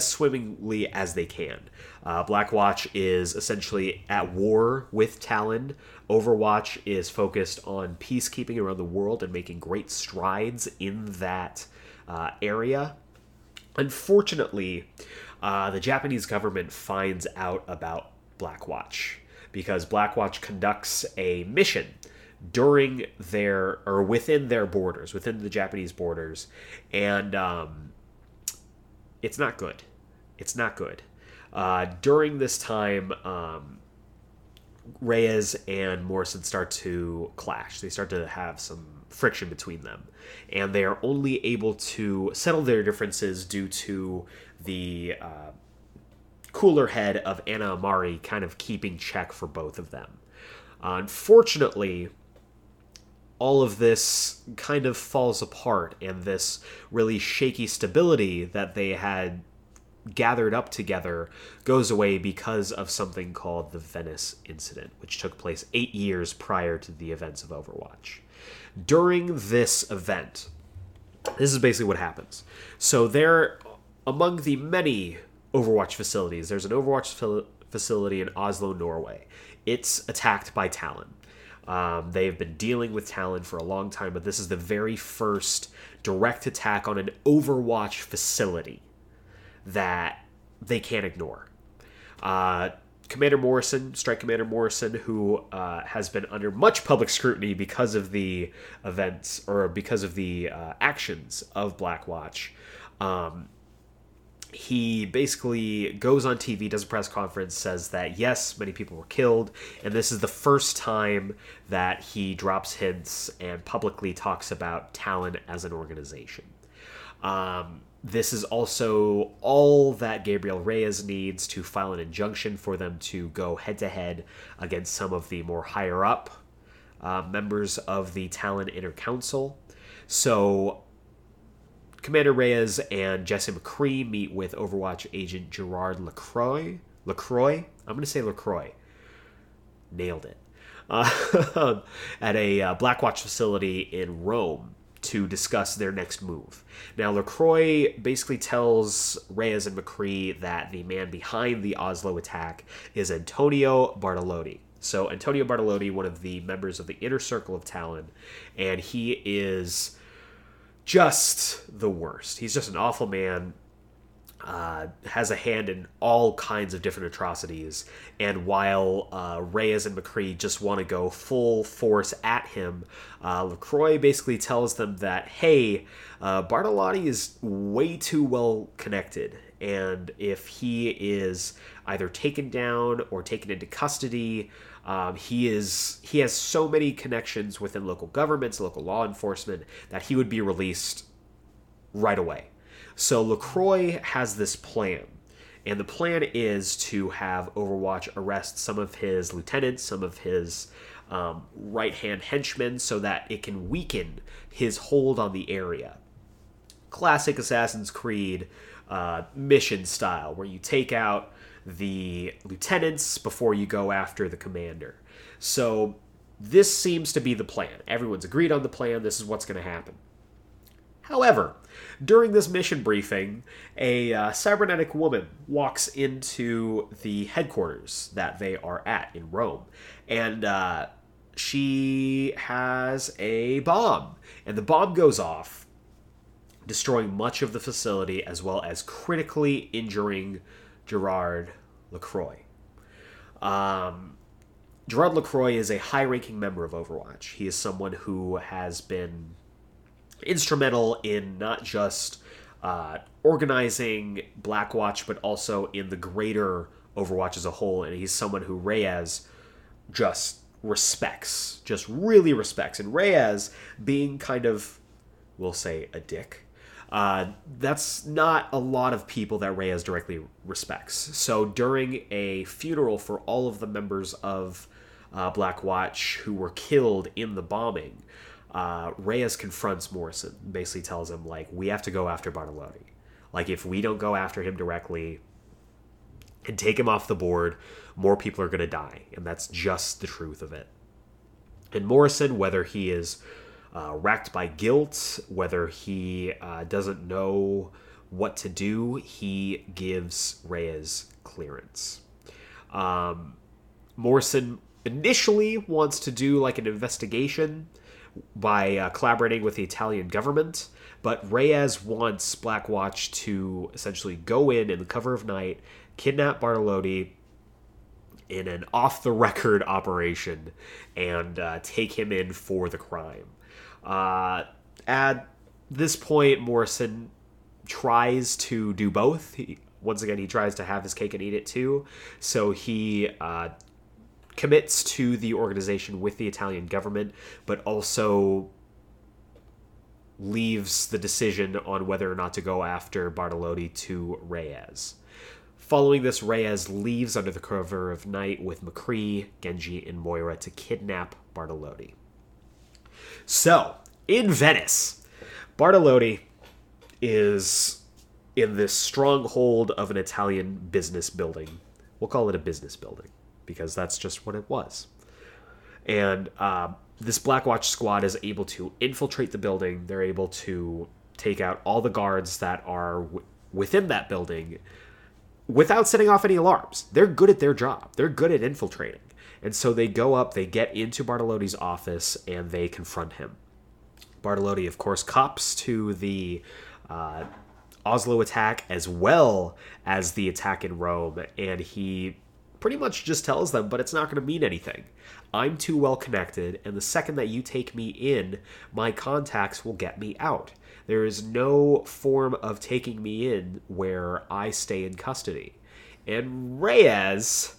swimmingly as they can. Blackwatch is essentially at war with Talon. Overwatch is focused on peacekeeping around the world and making great strides in that area. Unfortunately, the Japanese government finds out about Blackwatch because Blackwatch conducts a mission within their borders, within the Japanese borders, and it's not good. It's not good. During this time, Reyes and Morrison start to clash. They start to have some friction between them, and they are only able to settle their differences due to the cooler head of Anna Amari kind of keeping check for both of them. Unfortunately, all of this kind of falls apart, and this really shaky stability that they had gathered up together goes away because of something called the Venice Incident, which took place 8 years prior to the events of Overwatch. During this event, this is basically what happens. So there, among the many Overwatch facilities, there's an Overwatch facility in Oslo, Norway. It's attacked by Talon. They have been dealing with Talon for a long time, but this is the very first direct attack on an Overwatch facility that they can't ignore. Strike Commander Morrison, who has been under much public scrutiny because of the events, or because of the actions of Blackwatch, he basically goes on TV, does a press conference, says that yes, many people were killed, and this is the first time that he drops hints and publicly talks about Talon as an organization. This is also all that Gabriel Reyes needs to file an injunction for them to go head-to-head against some of the more higher-up members of the Talon Inner Council. So Commander Reyes and Jesse McCree meet with Overwatch agent Gerard LaCroix. I'm going to say LaCroix. Nailed it. At a Blackwatch facility in Rome to discuss their next move. Now, LaCroix basically tells Reyes and McCree that the man behind the Oslo attack is Antonio Bartalotti. So Antonio Bartalotti, one of the members of the Inner Circle of Talon, and he is just the worst. He's just an awful man, has a hand in all kinds of different atrocities, and while Reyes and McCree just want to go full force at him, LaCroix basically tells them that, hey, Bartalotti is way too well connected, and if he is either taken down or taken into custody, he has so many connections within local governments, local law enforcement, that he would be released right away. So LaCroix has this plan, and the plan is to have Overwatch arrest some of his lieutenants, some of his right-hand henchmen, so that it can weaken his hold on the area. Classic Assassin's Creed mission style, where you take out the lieutenants before you go after the commander. So this seems to be the plan. Everyone's agreed on the plan. This is what's going to happen. However, during this mission briefing, a cybernetic woman walks into the headquarters that they are at in Rome, and she has a bomb, and the bomb goes off, destroying much of the facility as well as critically injuring Gerard LaCroix. Gerard LaCroix is a high-ranking member of Overwatch. He is someone who has been instrumental in not just organizing Blackwatch, but also in the greater Overwatch as a whole, and he's someone who Reyes just respects, just really respects. And Reyes, being kind of we'll say a dick. That's not a lot of people that Reyes directly respects. So during a funeral for all of the members of Black Watch who were killed in the bombing, Reyes confronts Morrison, basically tells him, like, we have to go after Bartalotti. Like, if we don't go after him directly and take him off the board, more people are going to die. And that's just the truth of it. And Morrison, whether he is racked by guilt, whether he doesn't know what to do, he gives Reyes clearance. Morrison initially wants to do like an investigation by collaborating with the Italian government, but Reyes wants Black Watch to essentially go in the cover of night, kidnap Bartalotti in an off-the-record operation, and take him in for the crime. At this point, Morrison tries to do both. He tries to have his cake and eat it too. So he commits to the organization with the Italian government, but also leaves the decision on whether or not to go after Bartalotti to Reyes. Following this, Reyes leaves under the cover of night with McCree, Genji, and Moira to kidnap Bartalotti. So, in Venice, Bartalotti is in this stronghold of an Italian business building. We'll call it a business building, because that's just what it was. And this Black Watch squad is able to infiltrate the building. They're able to take out all the guards that are within that building without setting off any alarms. They're good at their job. They're good at infiltrating. And so they go up, they get into Bartolotti's office, and they confront him. Bartalotti, of course, cops to the Oslo attack as well as the attack in Rome, and he pretty much just tells them, but it's not going to mean anything. I'm too well connected, and the second that you take me in, my contacts will get me out. There is no form of taking me in where I stay in custody. And Reyes...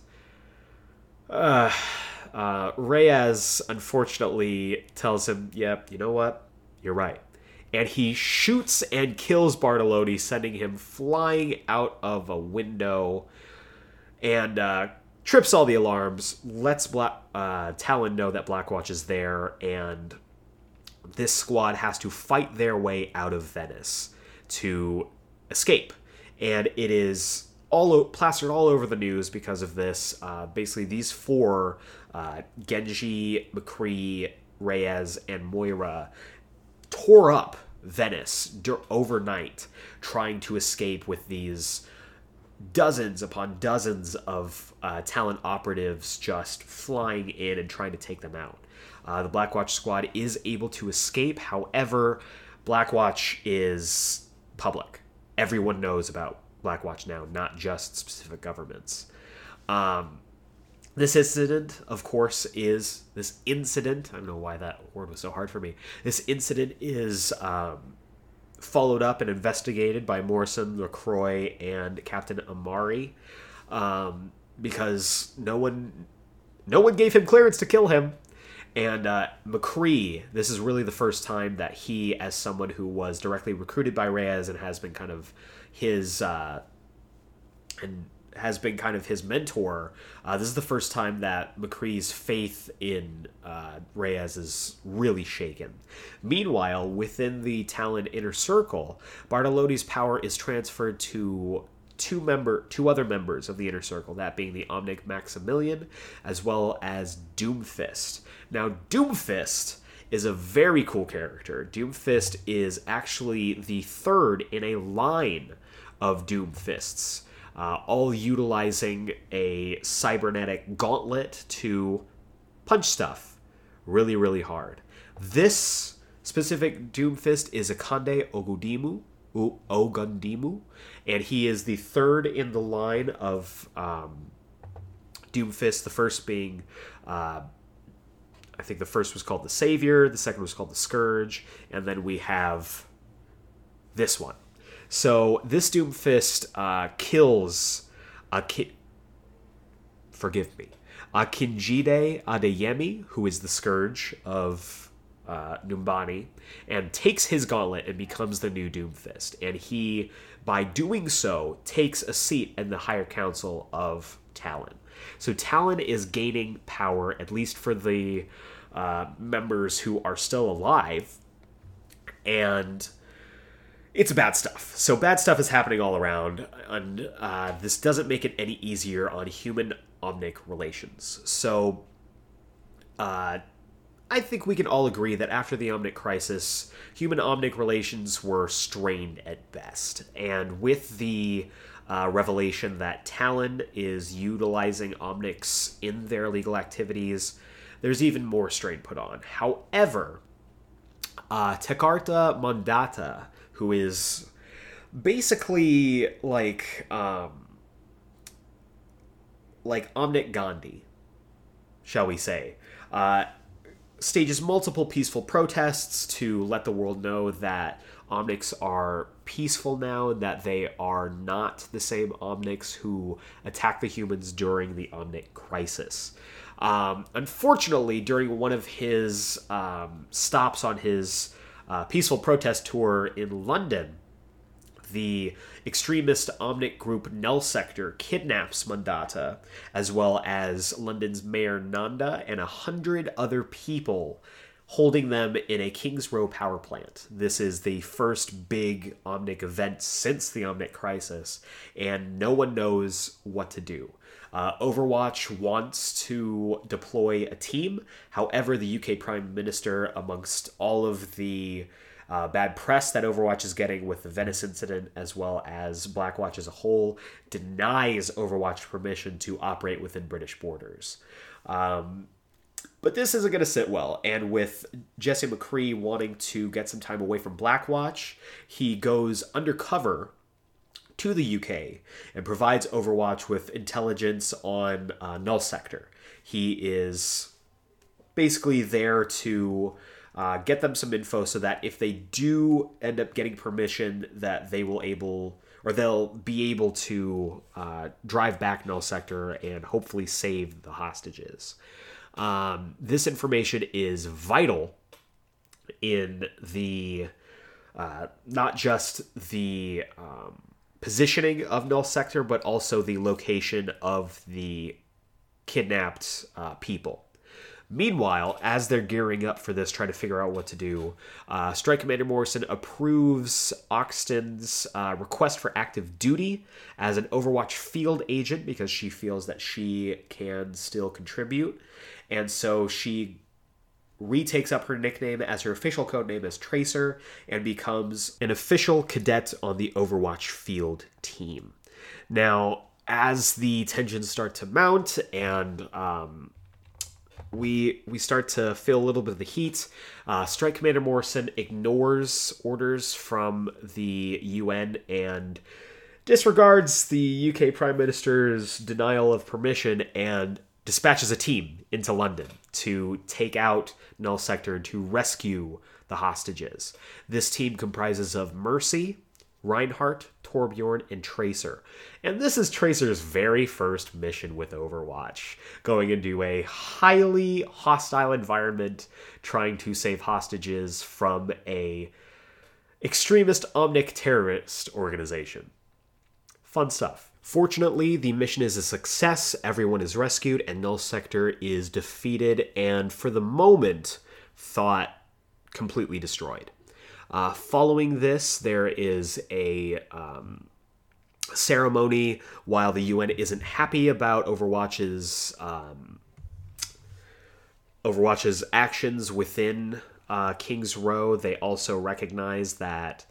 Reyes unfortunately tells him, yep, you know what? You're right. And he shoots and kills Bartalotti, sending him flying out of a window, and trips all the alarms, lets Talon know that Black Watch is there, and this squad has to fight their way out of Venice to escape. And it is all plastered all over the news because of this. Basically, these four, Genji, McCree, Reyes, and Moira, tore up Venice overnight, trying to escape with these dozens upon dozens of Talon operatives just flying in and trying to take them out. The Black Watch squad is able to escape. However, Black Watch is public. Everyone knows about Black Watch now, not just specific governments. This incident, I don't know why that word was so hard for me. This incident is followed up and investigated by Morrison, LaCroix, and Captain Amari, because no one gave him clearance to kill him. And McCree, this is really the first time that he, as someone who was directly recruited by Reyes and has been kind of his mentor, this is the first time that McCree's faith in Reyes is really shaken. Meanwhile, within the Talon inner circle, Bartolotti's power is transferred to two other members of the inner circle, that being the Omnic Maximilian as well as Doomfist. Now, Doomfist is a very cool character. Doomfist is actually the third in a line of Doomfists, all utilizing a cybernetic gauntlet to punch stuff really, really hard. This specific Doomfist is Akande Ogundimu, and he is the third in the line of Doomfist, the first being... I think the first was called the Savior, the second was called the Scourge, and then we have this one. So this Doomfist kills Akinjide Adeyemi, who is the Scourge of Numbani, and takes his gauntlet and becomes the new Doomfist. And he, by doing so, takes a seat in the higher council of Talon. So Talon is gaining power, at least for the members who are still alive, and it's bad stuff. So bad stuff is happening all around, and this doesn't make it any easier on human-omnic relations. So I think we can all agree that after the Omnic Crisis, human-omnic relations were strained at best. And with the revelation that Talon is utilizing Omnics in their legal activities, there's even more strain put on. However, Tekhartha Mondatta, who is basically like Omnic Gandhi, shall we say, stages multiple peaceful protests to let the world know that Omnics are peaceful now, that they are not the same Omnics who attack the humans during the Omnic Crisis. Unfortunately, during one of his stops on his peaceful protest tour in London, the extremist Omnic group Null Sector kidnaps Mondatta, as well as London's Mayor Nanda and 100 other people, holding them in a King's Row power plant. This is the first big Omnic event since the Omnic Crisis, and no one knows what to do. Overwatch wants to deploy a team. However, the UK Prime Minister, amongst all of the bad press that Overwatch is getting with the Venice incident, as well as Blackwatch as a whole, denies Overwatch permission to operate within British borders. But this isn't going to sit well. And with Jesse McCree wanting to get some time away from Blackwatch, he goes undercover to the UK and provides Overwatch with intelligence on Null Sector. He is basically there to get them some info so that if they do end up getting permission, that they will be able to drive back Null Sector and hopefully save the hostages. This information is vital in the not just the positioning of Null Sector, but also the location of the kidnapped people. Meanwhile, as they're gearing up for this, trying to figure out what to do, Strike Commander Morrison approves Oxton's request for active duty as an Overwatch field agent, because she feels that she can still contribute. And so she retakes up her nickname as her official codename as Tracer and becomes an official cadet on the Overwatch field team. Now, as the tensions start to mount and we start to feel a little bit of the heat, Strike Commander Morrison ignores orders from the UN and disregards the UK Prime Minister's denial of permission and dispatches a team into London to take out Null Sector and to rescue the hostages. This team comprises of Mercy, Reinhardt, Torbjorn, and Tracer. And this is Tracer's very first mission with Overwatch, going into a highly hostile environment, trying to save hostages from a extremist Omnic terrorist organization. Fun stuff. Fortunately, the mission is a success, everyone is rescued, and Null Sector is defeated and, for the moment, thought completely destroyed. Following this, there is a ceremony. While the UN isn't happy about Overwatch's actions within King's Row, they also recognize that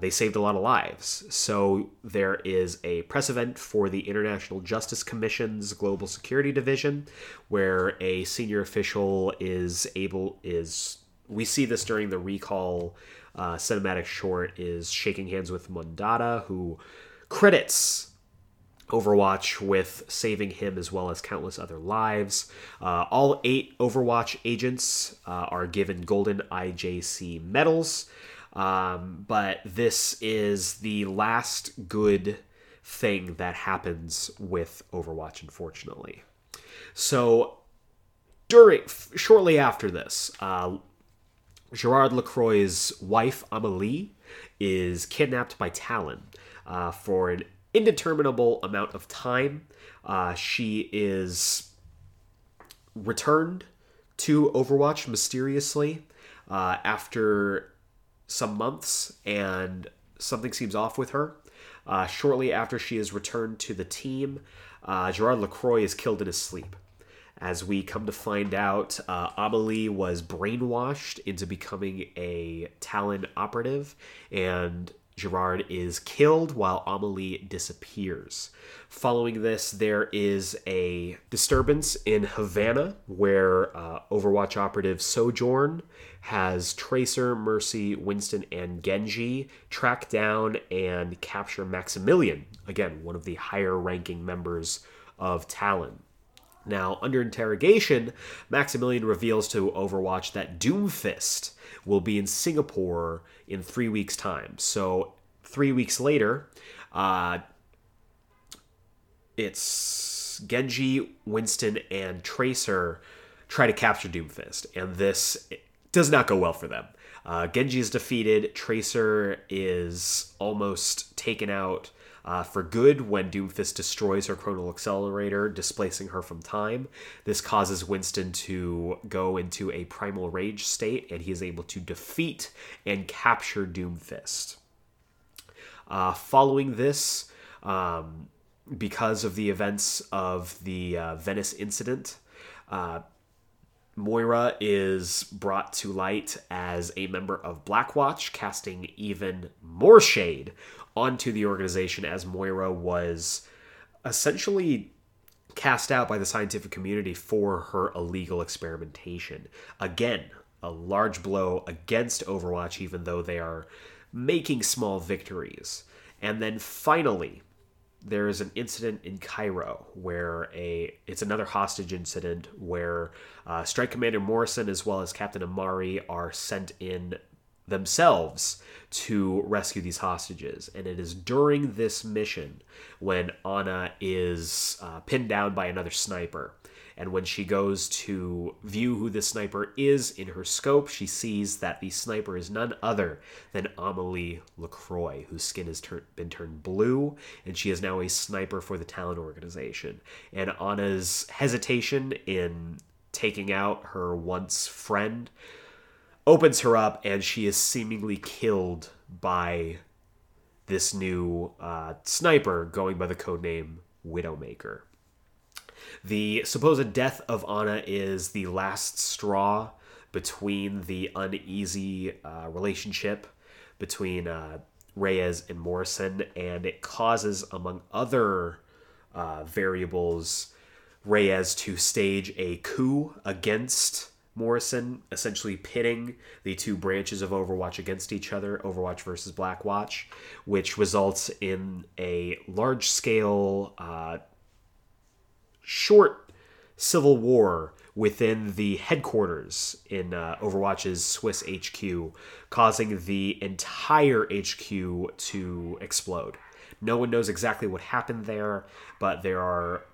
they saved a lot of lives. So there is a press event for the International Justice Commission's Global Security Division, where a senior official we see this during the recall cinematic short, is shaking hands with Mondatta, who credits Overwatch with saving him as well as countless other lives. All 8 Overwatch agents are given golden IJC medals, but this is the last good thing that happens with Overwatch, unfortunately. So shortly after this, Gerard LaCroix's wife, Amelie, is kidnapped by Talon for an indeterminable amount of time. She is returned to Overwatch mysteriously after some months, and something seems off with her. Shortly after she is returned to the team, Gerard LaCroix is killed in his sleep. As we come to find out, Amelie was brainwashed into becoming a Talon operative, and Gerard is killed while Amelie disappears. Following this, there is a disturbance in Havana, where Overwatch operative Sojourn has Tracer, Mercy, Winston, and Genji track down and capture Maximilian, again, one of the higher-ranking members of Talon. Now, under interrogation, Maximilian reveals to Overwatch that Doomfist will be in Singapore in 3 weeks' time. So, 3 weeks later, it's Genji, Winston, and Tracer try to capture Doomfist, and this does not go well for them. Genji is defeated, Tracer is almost taken out for good when Doomfist destroys her Chronal Accelerator, displacing her from time. This causes Winston to go into a primal rage state, and he is able to defeat and capture Doomfist. Following this, because of the events of the Venice incident, Moira is brought to light as a member of Blackwatch, casting even more shade onto the organization, as Moira was essentially cast out by the scientific community for her illegal experimentation. Again, a large blow against Overwatch, even though they are making small victories. And then finally, there is an incident in Cairo where it's another hostage incident where Strike Commander Morrison as well as Captain Amari are sent in themselves to rescue these hostages. And it is during this mission when Anna is pinned down by another sniper. And when she goes to view who the sniper is in her scope, she sees that the sniper is none other than Amelie LaCroix, whose skin has been turned blue, and she is now a sniper for the Talon organization. And Anna's hesitation in taking out her once friend opens her up, and she is seemingly killed by this new sniper going by the codename Widowmaker. The supposed death of Anna is the last straw between the uneasy relationship between Reyes and Morrison, and it causes, among other variables, Reyes to stage a coup against Morrison, essentially pitting the two branches of Overwatch against each other, Overwatch versus Blackwatch, which results in a large-scale short civil war within the headquarters in Overwatch's Swiss HQ, causing the entire HQ to explode. No one knows exactly what happened there, but there are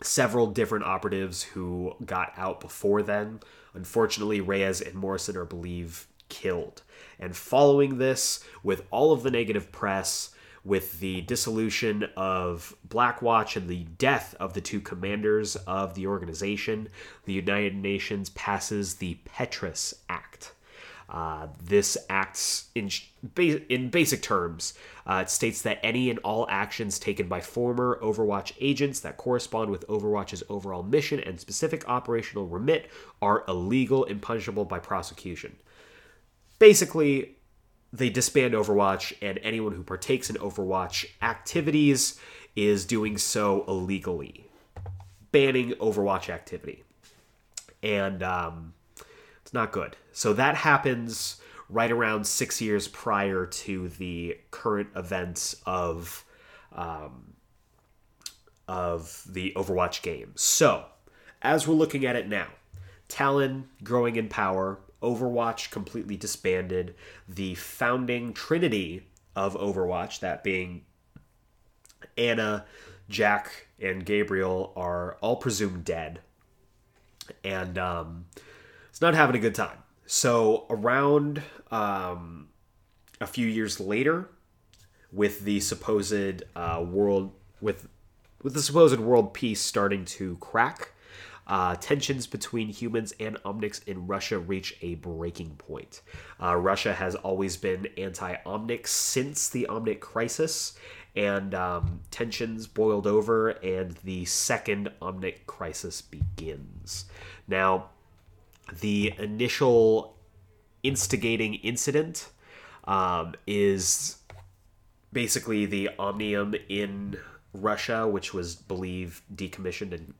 several different operatives who got out before then. Unfortunately, Reyes and Morrison are believed killed. And following this, with all of the negative press, with the dissolution of Blackwatch and the death of the two commanders of the organization, the United Nations passes the Petrus Act. This act, in basic terms, it states that any and all actions taken by former Overwatch agents that correspond with Overwatch's overall mission and specific operational remit are illegal and punishable by prosecution. Basically, they disband Overwatch, and anyone who partakes in Overwatch activities is doing so illegally, banning Overwatch activity. And it's not good. So that happens right around 6 years prior to the current events of the Overwatch game. So, as we're looking at it now, Talon growing in power, Overwatch completely disbanded, the founding trinity of Overwatch, that being Anna, Jack, and Gabriel, are all presumed dead. And it's not having a good time. So around a few years later, with the supposed world peace starting to crack, tensions between humans and Omnics in Russia reach a breaking point. Russia has always been anti-Omnic since the Omnic crisis, and tensions boiled over, and the second Omnic crisis begins. Now, the initial instigating incident is basically the Omnium in Russia, which was believed decommissioned and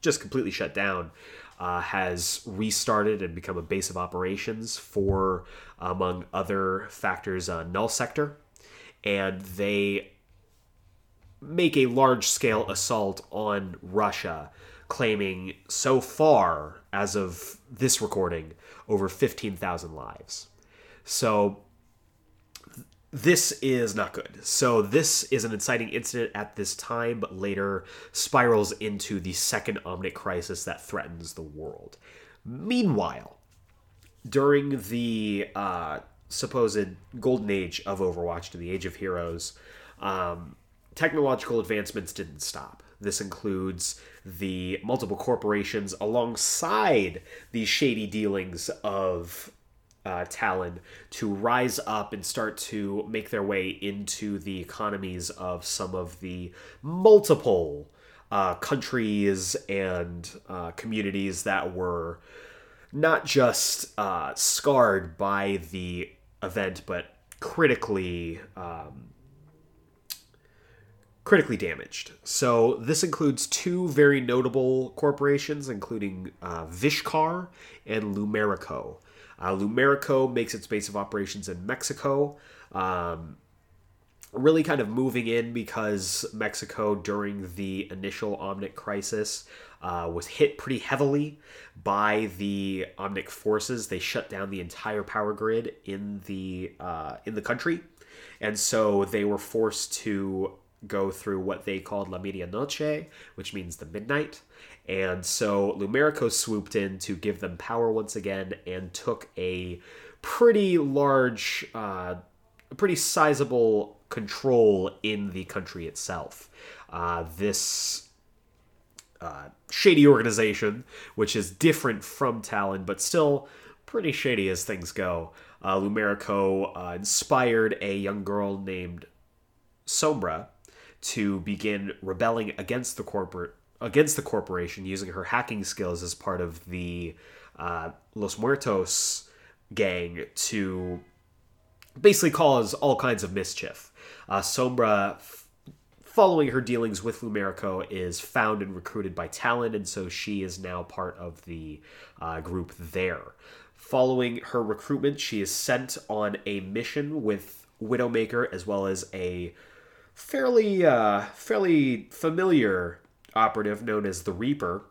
just completely shut down, has restarted and become a base of operations for, among other factors, Null Sector. And they make a large-scale assault on Russia, claiming so far, as of this recording, over 15,000 lives. So this is not good. So this is an inciting incident at this time, but later spirals into the second Omnic crisis that threatens the world. Meanwhile, during the supposed golden age of Overwatch, to the Age of Heroes, technological advancements didn't stop. This includes the multiple corporations alongside the shady dealings of Talon to rise up and start to make their way into the economies of some of the multiple countries and communities that were not just scarred by the event, but critically damaged. So this includes two very notable corporations, including Vishkar and Lumerico. Lumerico makes its base of operations in Mexico, really kind of moving in because Mexico during the initial Omnic crisis was hit pretty heavily by the Omnic forces. They shut down the entire power grid in the country, and so they were forced to go through what they called La Medianoche, which means the midnight. And so Lumerico swooped in to give them power once again and took a pretty large, pretty sizable control in the country itself. This shady organization, which is different from Talon, but still pretty shady as things go, Lumerico inspired a young girl named Sombra to begin rebelling against the corporation using her hacking skills as part of the Los Muertos gang to basically cause all kinds of mischief. Sombra, following her dealings with Lumerico, is found and recruited by Talon, and so she is now part of the group there. Following her recruitment, she is sent on a mission with Widowmaker as well as a fairly familiar operative known as the Reaper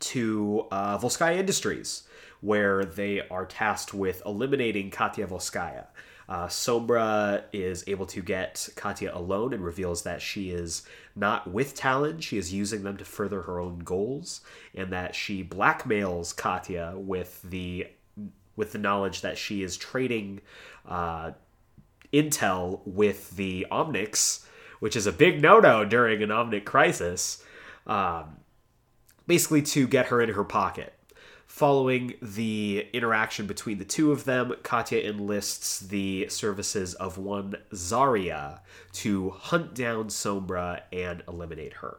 to Volskaya Industries, where they are tasked with eliminating Katya Volskaya. Sombra is able to get Katya alone and reveals that she is not with Talon. She is using them to further her own goals, and that she blackmails Katya with the knowledge that she is trading intel with the Omnics, which is a big no-no during an Omnic crisis, basically to get her in her pocket. Following the interaction between the two of them, Katya enlists the services of one Zarya to hunt down Sombra and eliminate her.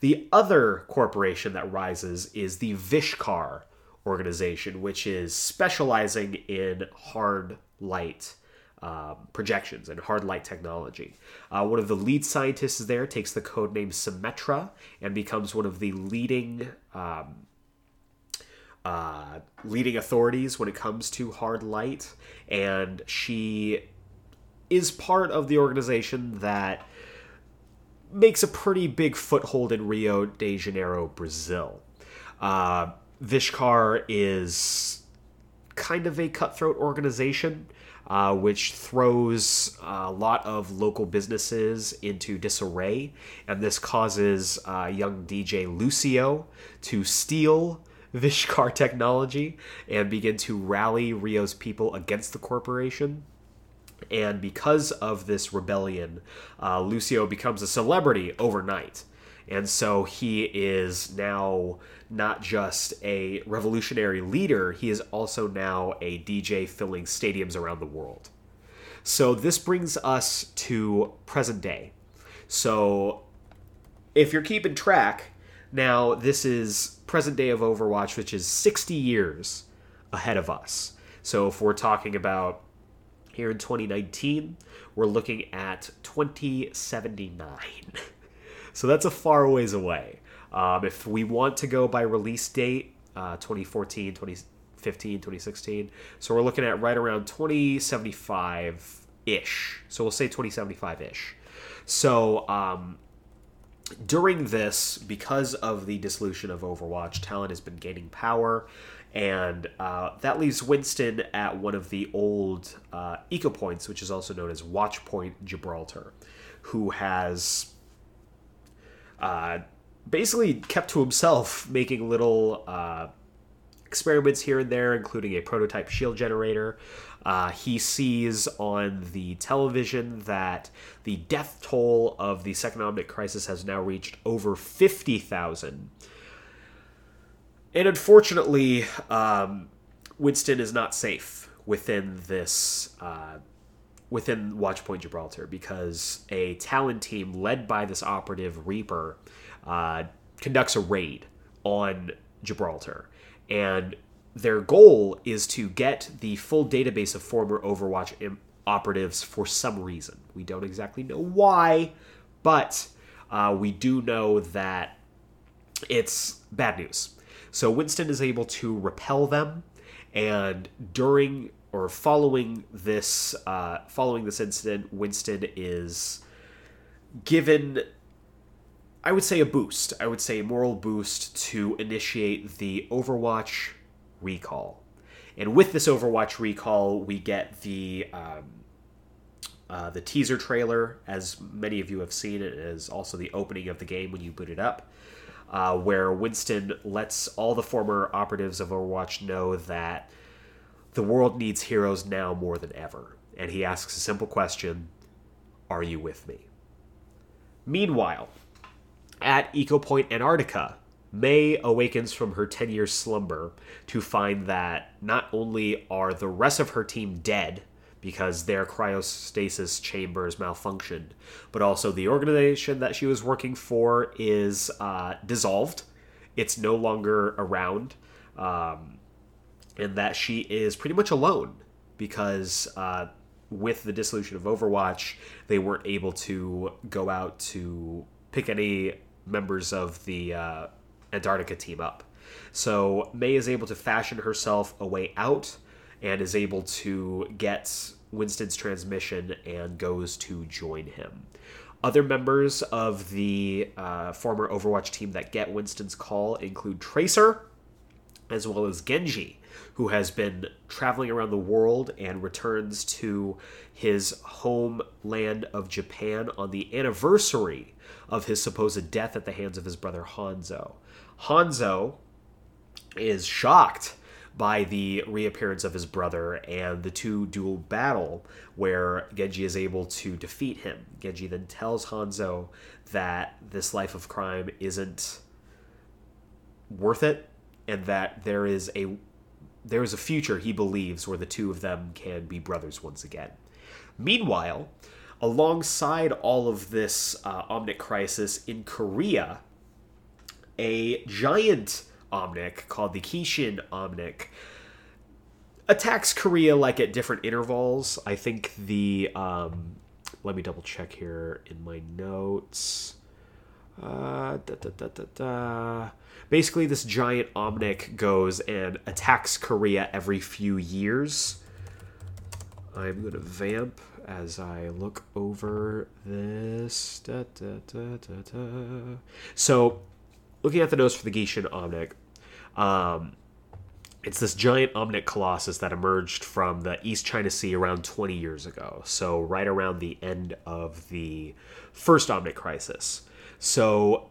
The other corporation that rises is the Vishkar organization, which is specializing in hard light projections and hard light technology. One of the lead scientists there takes the codename Symmetra and becomes one of the leading authorities when it comes to hard light, and she is part of the organization that makes a pretty big foothold in Rio de Janeiro, Brazil. Vishkar is kind of a cutthroat organization, which throws a lot of local businesses into disarray, and this causes young DJ Lucio to steal Vishkar technology and begin to rally Rio's people against the corporation. And because of this rebellion, Lucio becomes a celebrity overnight. And so he is now not just a revolutionary leader, he is also now a DJ filling stadiums around the world. So this brings us to present day. So if you're keeping track, now this is present day of Overwatch, which is 60 years ahead of us. So if we're talking about here in 2019, we're looking at 2079. So that's a far ways away. If we want to go by release date, 2014, 2015, 2016. So we're looking at right around 2075-ish. So we'll say 2075-ish. So during this, because of the dissolution of Overwatch, Talon has been gaining power. And that leaves Winston at one of the old eco points, which is also known as Watchpoint Gibraltar, who has... basically kept to himself, making little experiments here and there, including a prototype shield generator. He sees on the television that the death toll of the economic crisis has now reached over 50,000. And unfortunately, Winston is not safe within this within Watchpoint Gibraltar, because a Talon team led by this operative Reaper conducts a raid on Gibraltar. And their goal is to get the full database of former Overwatch operatives for some reason. We don't exactly know why, but we do know that it's bad news. So Winston is able to repel them, and during... or following this incident, Winston is given, I would say, a boost. I would say a moral boost to initiate the Overwatch recall. And with this Overwatch recall, we get the teaser trailer, as many of you have seen. It is also the opening of the game when you boot it up, where Winston lets all the former operatives of Overwatch know that the world needs heroes now more than ever. And he asks a simple question: are you with me? Meanwhile, at Eco Point Antarctica, Mei awakens from her 10-year slumber to find that not only are the rest of her team dead because their cryostasis chambers malfunctioned, but also the organization that she was working for is dissolved. It's no longer around. And that she is pretty much alone because with the dissolution of Overwatch, they weren't able to go out to pick any members of the Antarctica team up. So Mei is able to fashion herself a way out and is able to get Winston's transmission and goes to join him. Other members of the former Overwatch team that get Winston's call include Tracer, as well as Genji, who has been traveling around the world and returns to his homeland of Japan on the anniversary of his supposed death at the hands of his brother Hanzo. Hanzo is shocked by the reappearance of his brother, and the two duel battle, where Genji is able to defeat him. Genji then tells Hanzo that this life of crime isn't worth it, and that there is a future, he believes, where the two of them can be brothers once again. Meanwhile, alongside all of this Omnic crisis in Korea, a giant Omnic called the Kishin Omnic attacks Korea like at different intervals. I think the... let me double check here in my notes... Basically, this giant Omnic goes and attacks Korea every few years. I'm going to vamp as I look over this. So, looking at the notes for the Gishin Omnic, it's this giant Omnic colossus that emerged from the East China Sea around 20 years ago. So, right around the end of the first Omnic crisis. So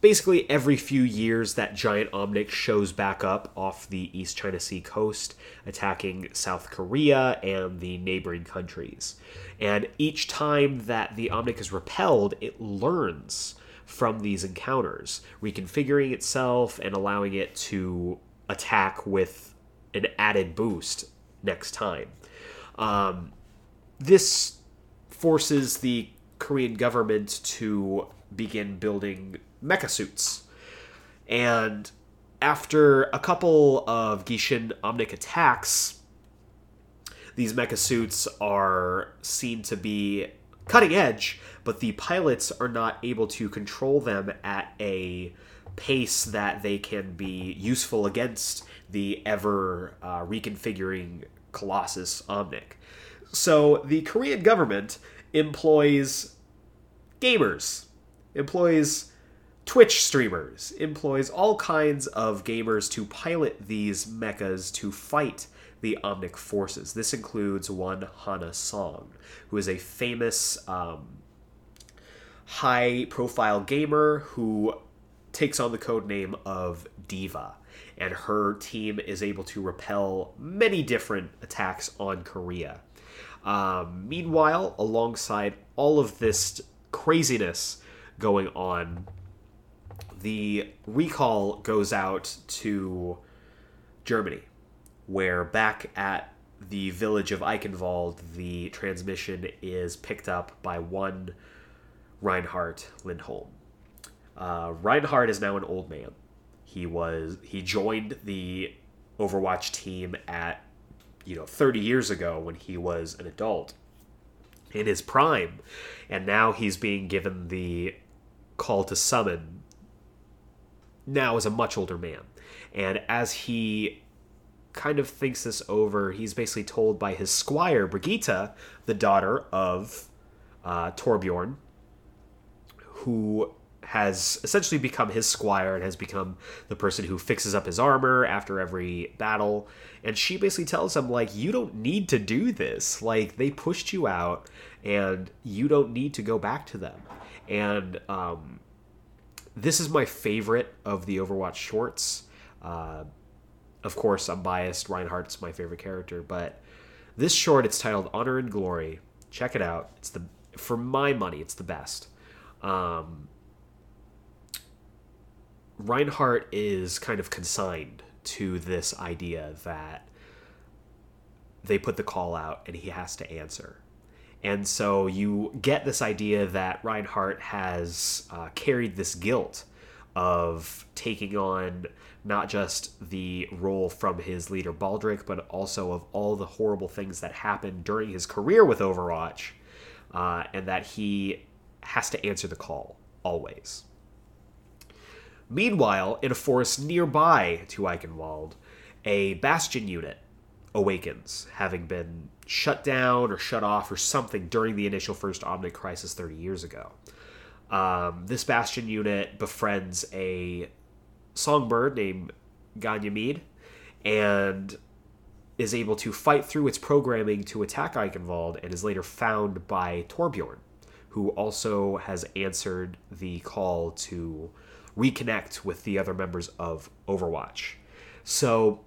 basically every few years that giant Omnic shows back up off the East China Sea coast, attacking South Korea and the neighboring countries. And each time that the Omnic is repelled, it learns from these encounters, reconfiguring itself and allowing it to attack with an added boost next time. This forces the Korean government to begin building mecha suits. And after a couple of Gishin Omnic attacks, these mecha suits are seen to be cutting edge, but the pilots are not able to control them at a pace that they can be useful against the ever-reconfiguring Colossus Omnic. So the Korean government employs gamers, employs Twitch streamers, employs all kinds of gamers to pilot these mechas to fight the Omnic forces. This includes one Hana Song, who is a famous high-profile gamer who takes on the codename of Diva. And her team is able to repel many different attacks on Korea. Meanwhile, alongside all of this craziness going on, the recall goes out to Germany, where back at the village of Eichenwalde, the transmission is picked up by one Reinhardt Lindholm. Reinhardt is now an old man. He joined the Overwatch team at 30 years ago when he was an adult in his prime, and now he's being given the call to summon now as a much older man. And as he kind of thinks this over, he's basically told by his squire, Brigitta, the daughter of Torbjorn, who has essentially become his squire and has become the person who fixes up his armor after every battle. And she basically tells him, you don't need to do this. They pushed you out, and you don't need to go back to them. And this is my favorite of the Overwatch shorts. Of course, I'm biased. Reinhardt's my favorite character. But this short, it's titled Honor and Glory. Check it out. It's for my money, it's the best. Reinhardt is kind of consigned to this idea that they put the call out and he has to answer. And so you get this idea that Reinhardt has carried this guilt of taking on not just the role from his leader Baldrick, but also of all the horrible things that happened during his career with Overwatch, and that he has to answer the call always. Meanwhile, in a forest nearby to Eichenwalde, a Bastion unit awakens, having been shut down or shut off or something during the initial first Omnic Crisis 30 years ago. This Bastion unit befriends a songbird named Ganymede and is able to fight through its programming to attack Eichenwalde, and is later found by Torbjorn, who also has answered the call to reconnect with the other members of Overwatch. So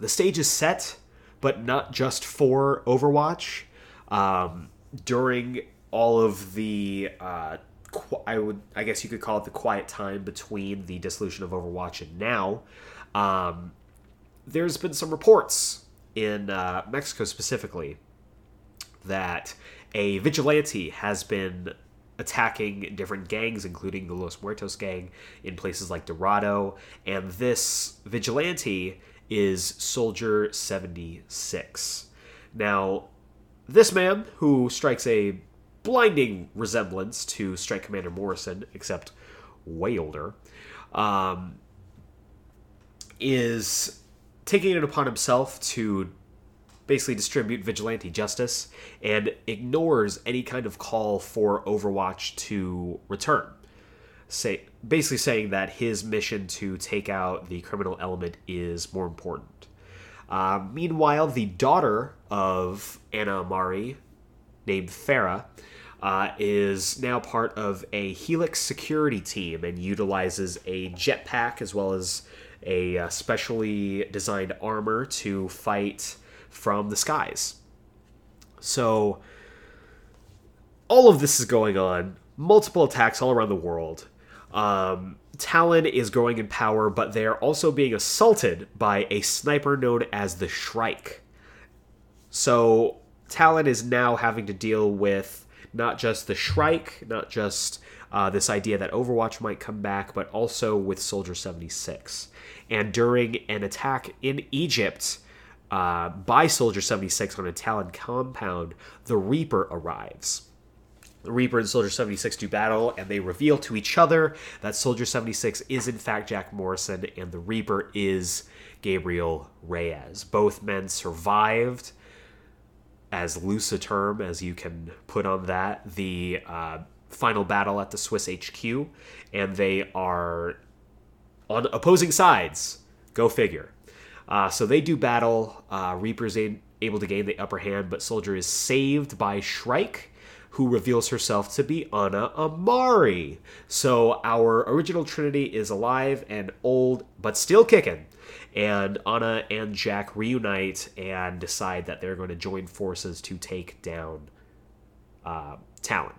the stage is set, but not just for Overwatch. During all of the, I guess you could call it the quiet time between the dissolution of Overwatch and now, there's been some reports in Mexico specifically that a vigilante has been attacking different gangs, including the Los Muertos gang, in places like Dorado. And this vigilante is Soldier 76. Now, this man, who strikes a blinding resemblance to Strike Commander Morrison, except way older, is taking it upon himself to basically distribute vigilante justice, and ignores any kind of call for Overwatch to return. Basically saying that his mission to take out the criminal element is more important. Meanwhile, the daughter of Anna Amari, named Farah, is now part of a Helix security team and utilizes a jetpack as well as a specially designed armor to fight from the skies. So all of this is going on. Multiple attacks all around the world. Talon is growing in power, but they're also being assaulted by a sniper known as the Shrike. So Talon is now having to deal with not just the Shrike, not just this idea that Overwatch might come back, but also with Soldier 76. And during an attack in Egypt by Soldier 76 on a Talon compound, the Reaper arrives. The Reaper and Soldier 76 do battle, and they reveal to each other that Soldier 76 is in fact Jack Morrison, and the Reaper is Gabriel Reyes. Both men survived, as loose a term as you can put on that, the final battle at the Swiss HQ, and they are on opposing sides. Go figure. So they do battle. Reaper's able to gain the upper hand, but Soldier is saved by Shrike, who reveals herself to be Anna Amari. So our original trinity is alive and old, but still kicking. And Anna and Jack reunite and decide that they're going to join forces to take down Talon.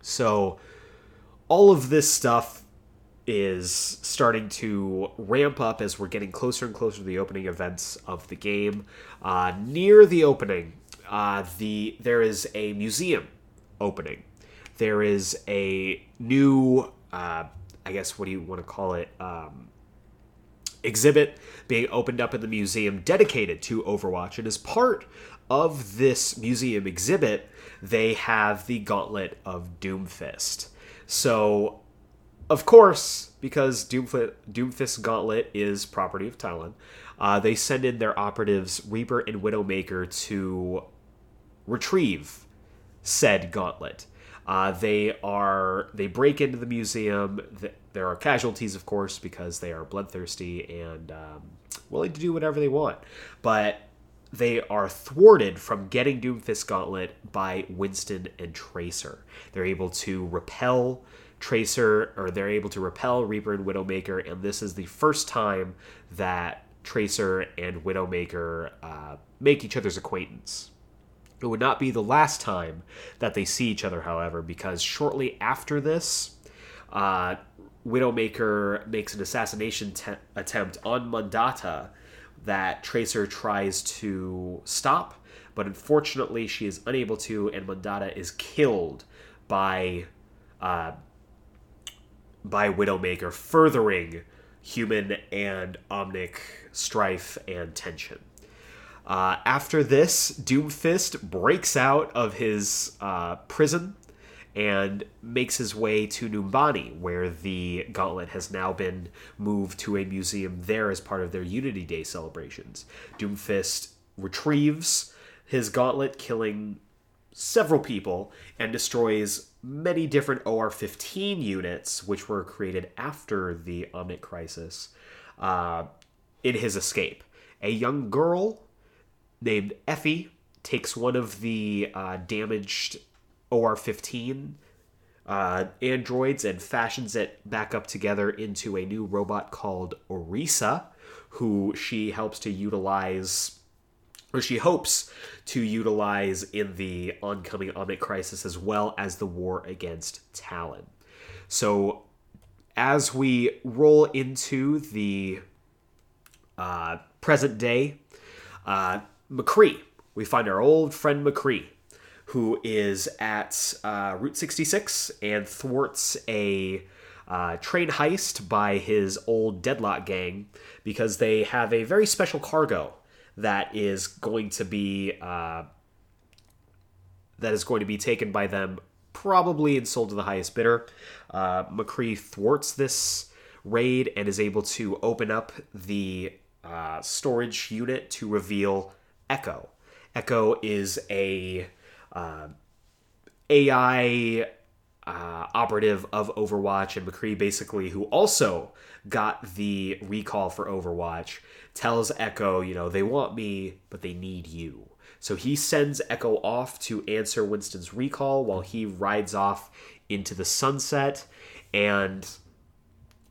So all of this stuff is starting to ramp up as we're getting closer and closer to the opening events of the game. Near the opening, there is a museum opening. There is a new, exhibit being opened up in the museum dedicated to Overwatch. And as part of this museum exhibit, they have the Gauntlet of Doomfist. So, of course, because Doomfist's Gauntlet is property of Talon, they send in their operatives, Reaper and Widowmaker, to retrieve said gauntlet. They break into the museum. There are casualties, of course, because they are bloodthirsty and willing to do whatever they want. But they are thwarted from getting Doomfist's gauntlet by Winston and Tracer. They're able to repel Tracer, or they're able to repel Reaper and Widowmaker, and this is the first time that Tracer and Widowmaker make each other's acquaintance. It would not be the last time that they see each other, however, because shortly after this, Widowmaker makes an assassination attempt on Mondatta that Tracer tries to stop, but unfortunately she is unable to, and Mondatta is killed by Widowmaker, furthering human and Omnic strife and tension. After this, Doomfist breaks out of his prison and makes his way to Numbani, where the gauntlet has now been moved to a museum there as part of their Unity Day celebrations. Doomfist retrieves his gauntlet, killing several people, and destroys many different OR-15 units, which were created after the Omnic Crisis, in his escape. A young girl named Effie takes one of the damaged OR-15 androids and fashions it back up together into a new robot called Orisa, who she helps to utilize, or she hopes to utilize, in the oncoming Omnic Crisis as well as the war against Talon. So as we roll into the present day, McCree, we find our old friend McCree, who is at Route 66 and thwarts a train heist by his old Deadlock Gang, because they have a very special cargo that is going to be taken by them, probably, and sold to the highest bidder. McCree thwarts this raid and is able to open up the storage unit to reveal Echo. Echo is a AI operative of Overwatch, and McCree, basically, who also got the recall for Overwatch, tells Echo, you know, they want me, but they need you. So he sends Echo off to answer Winston's recall while he rides off into the sunset, and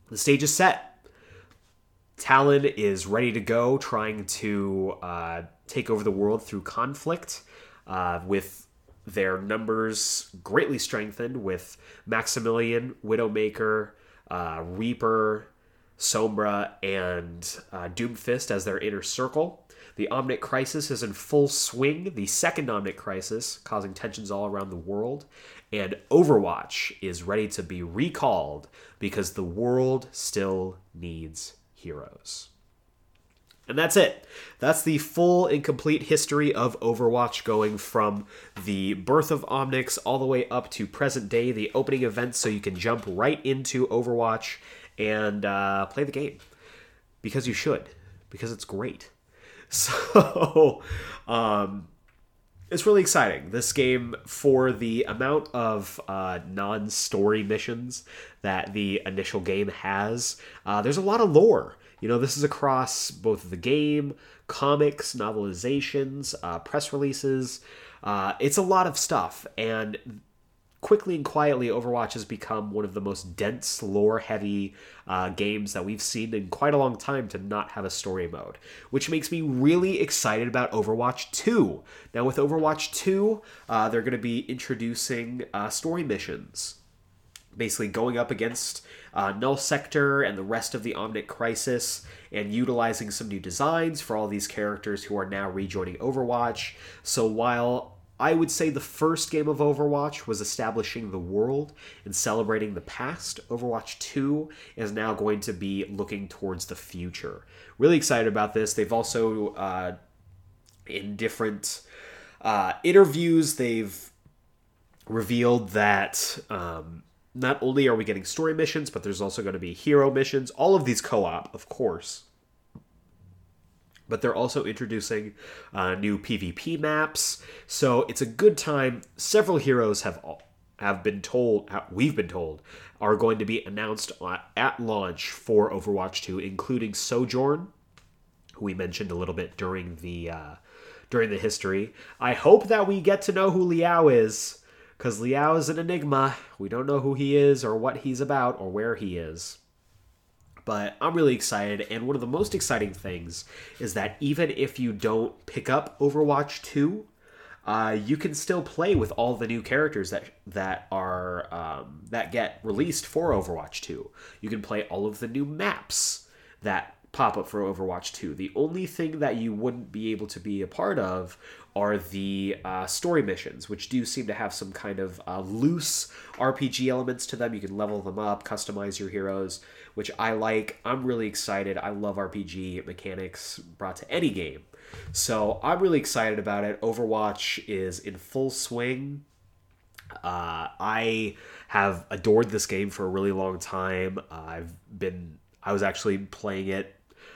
the stage is set. Talon is ready to go, trying to take over the world through conflict, with their numbers greatly strengthened with Maximilian, Widowmaker, Reaper, Sombra, and Doomfist as their inner circle. The Omnic Crisis is in full swing, the second Omnic Crisis, causing tensions all around the world. And Overwatch is ready to be recalled because the world still needs heroes. And that's it. That's the full and complete history of Overwatch, going from the birth of Omnics all the way up to present day, the opening events, so you can jump right into Overwatch and play the game. Because you should. Because it's great. So, it's really exciting, this game, for the amount of non-story missions that the initial game has. There's a lot of lore. You know, this is across both the game, comics, novelizations, press releases. It's a lot of stuff, and quickly and quietly, Overwatch has become one of the most dense, lore-heavy games that we've seen in quite a long time to not have a story mode, which makes me really excited about Overwatch 2. Now, with Overwatch 2, they're going to be introducing story missions, basically going up against Null Sector and the rest of the Omnic Crisis, and utilizing some new designs for all these characters who are now rejoining Overwatch. So while I would say the first game of Overwatch was establishing the world and celebrating the past, Overwatch 2 is now going to be looking towards the future. Really excited about this. They've also, in different interviews, they've revealed that not only are we getting story missions, but there's also going to be hero missions. All of these co-op, of course. But they're also introducing new PvP maps, so it's a good time. Several heroes we've been told, are going to be announced at launch for Overwatch 2, including Sojourn, who we mentioned a little bit during the history. I hope that we get to know who Liao is, because Liao is an enigma. We don't know who he is or what he's about or where he is. But I'm really excited, and one of the most exciting things is that even if you don't pick up Overwatch 2, you can still play with all the new characters that get released for Overwatch 2. You can play all of the new maps that pop up for Overwatch 2. The only thing that you wouldn't be able to be a part of are the story missions, which do seem to have some kind of loose RPG elements to them. You can level them up, customize your heroes, which I like. I'm really excited. I love RPG mechanics brought to any game. So I'm really excited about it. Overwatch is in full swing. I have adored this game for a really long time. I was actually playing it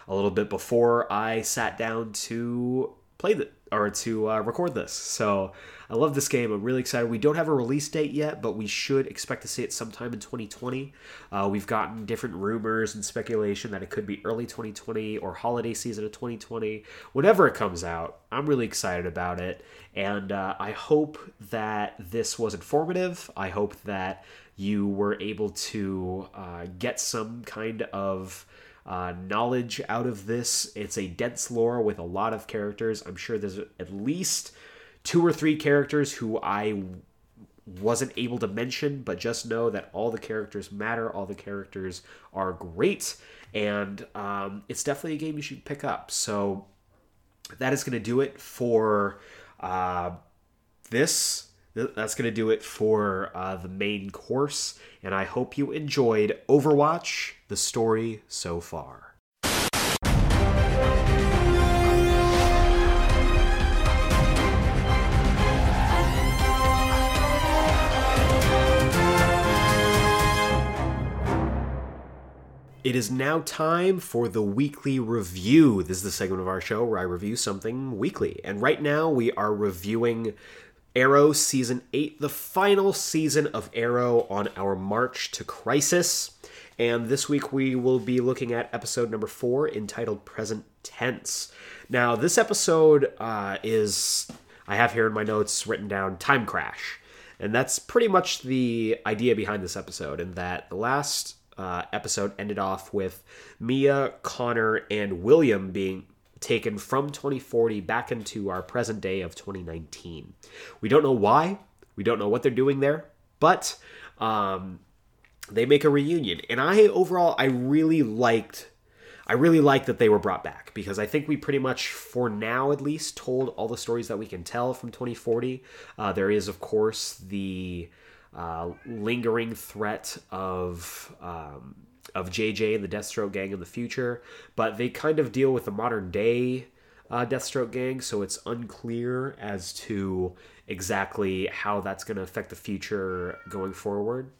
a little bit before I sat down to record this. So I love this game. I'm really excited. We don't have a release date yet, but we should expect to see it sometime in 2020. We've gotten different rumors and speculation that it could be early 2020 or holiday season of 2020. Whenever it comes out, I'm really excited about it. And I hope that this was informative. I hope that you were able to get some kind of knowledge out of this. It's a dense lore with a lot of characters. I'm sure there's at least 2 or 3 characters who I wasn't able to mention, but just know that all the characters matter. All the characters are great, and it's definitely a game you should pick up. So that is going to do it for this. That's going to do it for the main course, and I hope you enjoyed Overwatch, the story so far. It is now time for the weekly review. This is the segment of our show where I review something weekly, and right now we are reviewing Arrow Season 8, the final season of Arrow on our March to Crisis. And this week we will be looking at episode number 4, entitled Present Tense. Now, this episode is I have here in my notes written down Time Crash. And that's pretty much the idea behind this episode, in that the last episode ended off with Mia, Connor, and William being taken from 2040 back into our present day of 2019. We don't know why. We don't know what they're doing there. But they make a reunion. And I really liked that they were brought back, because I think we pretty much, for now at least, told all the stories that we can tell from 2040. There is, of course, the lingering threat of JJ and the Deathstroke Gang in the future, but they kind of deal with the modern day Deathstroke Gang, so it's unclear as to exactly how that's going to affect the future going forward.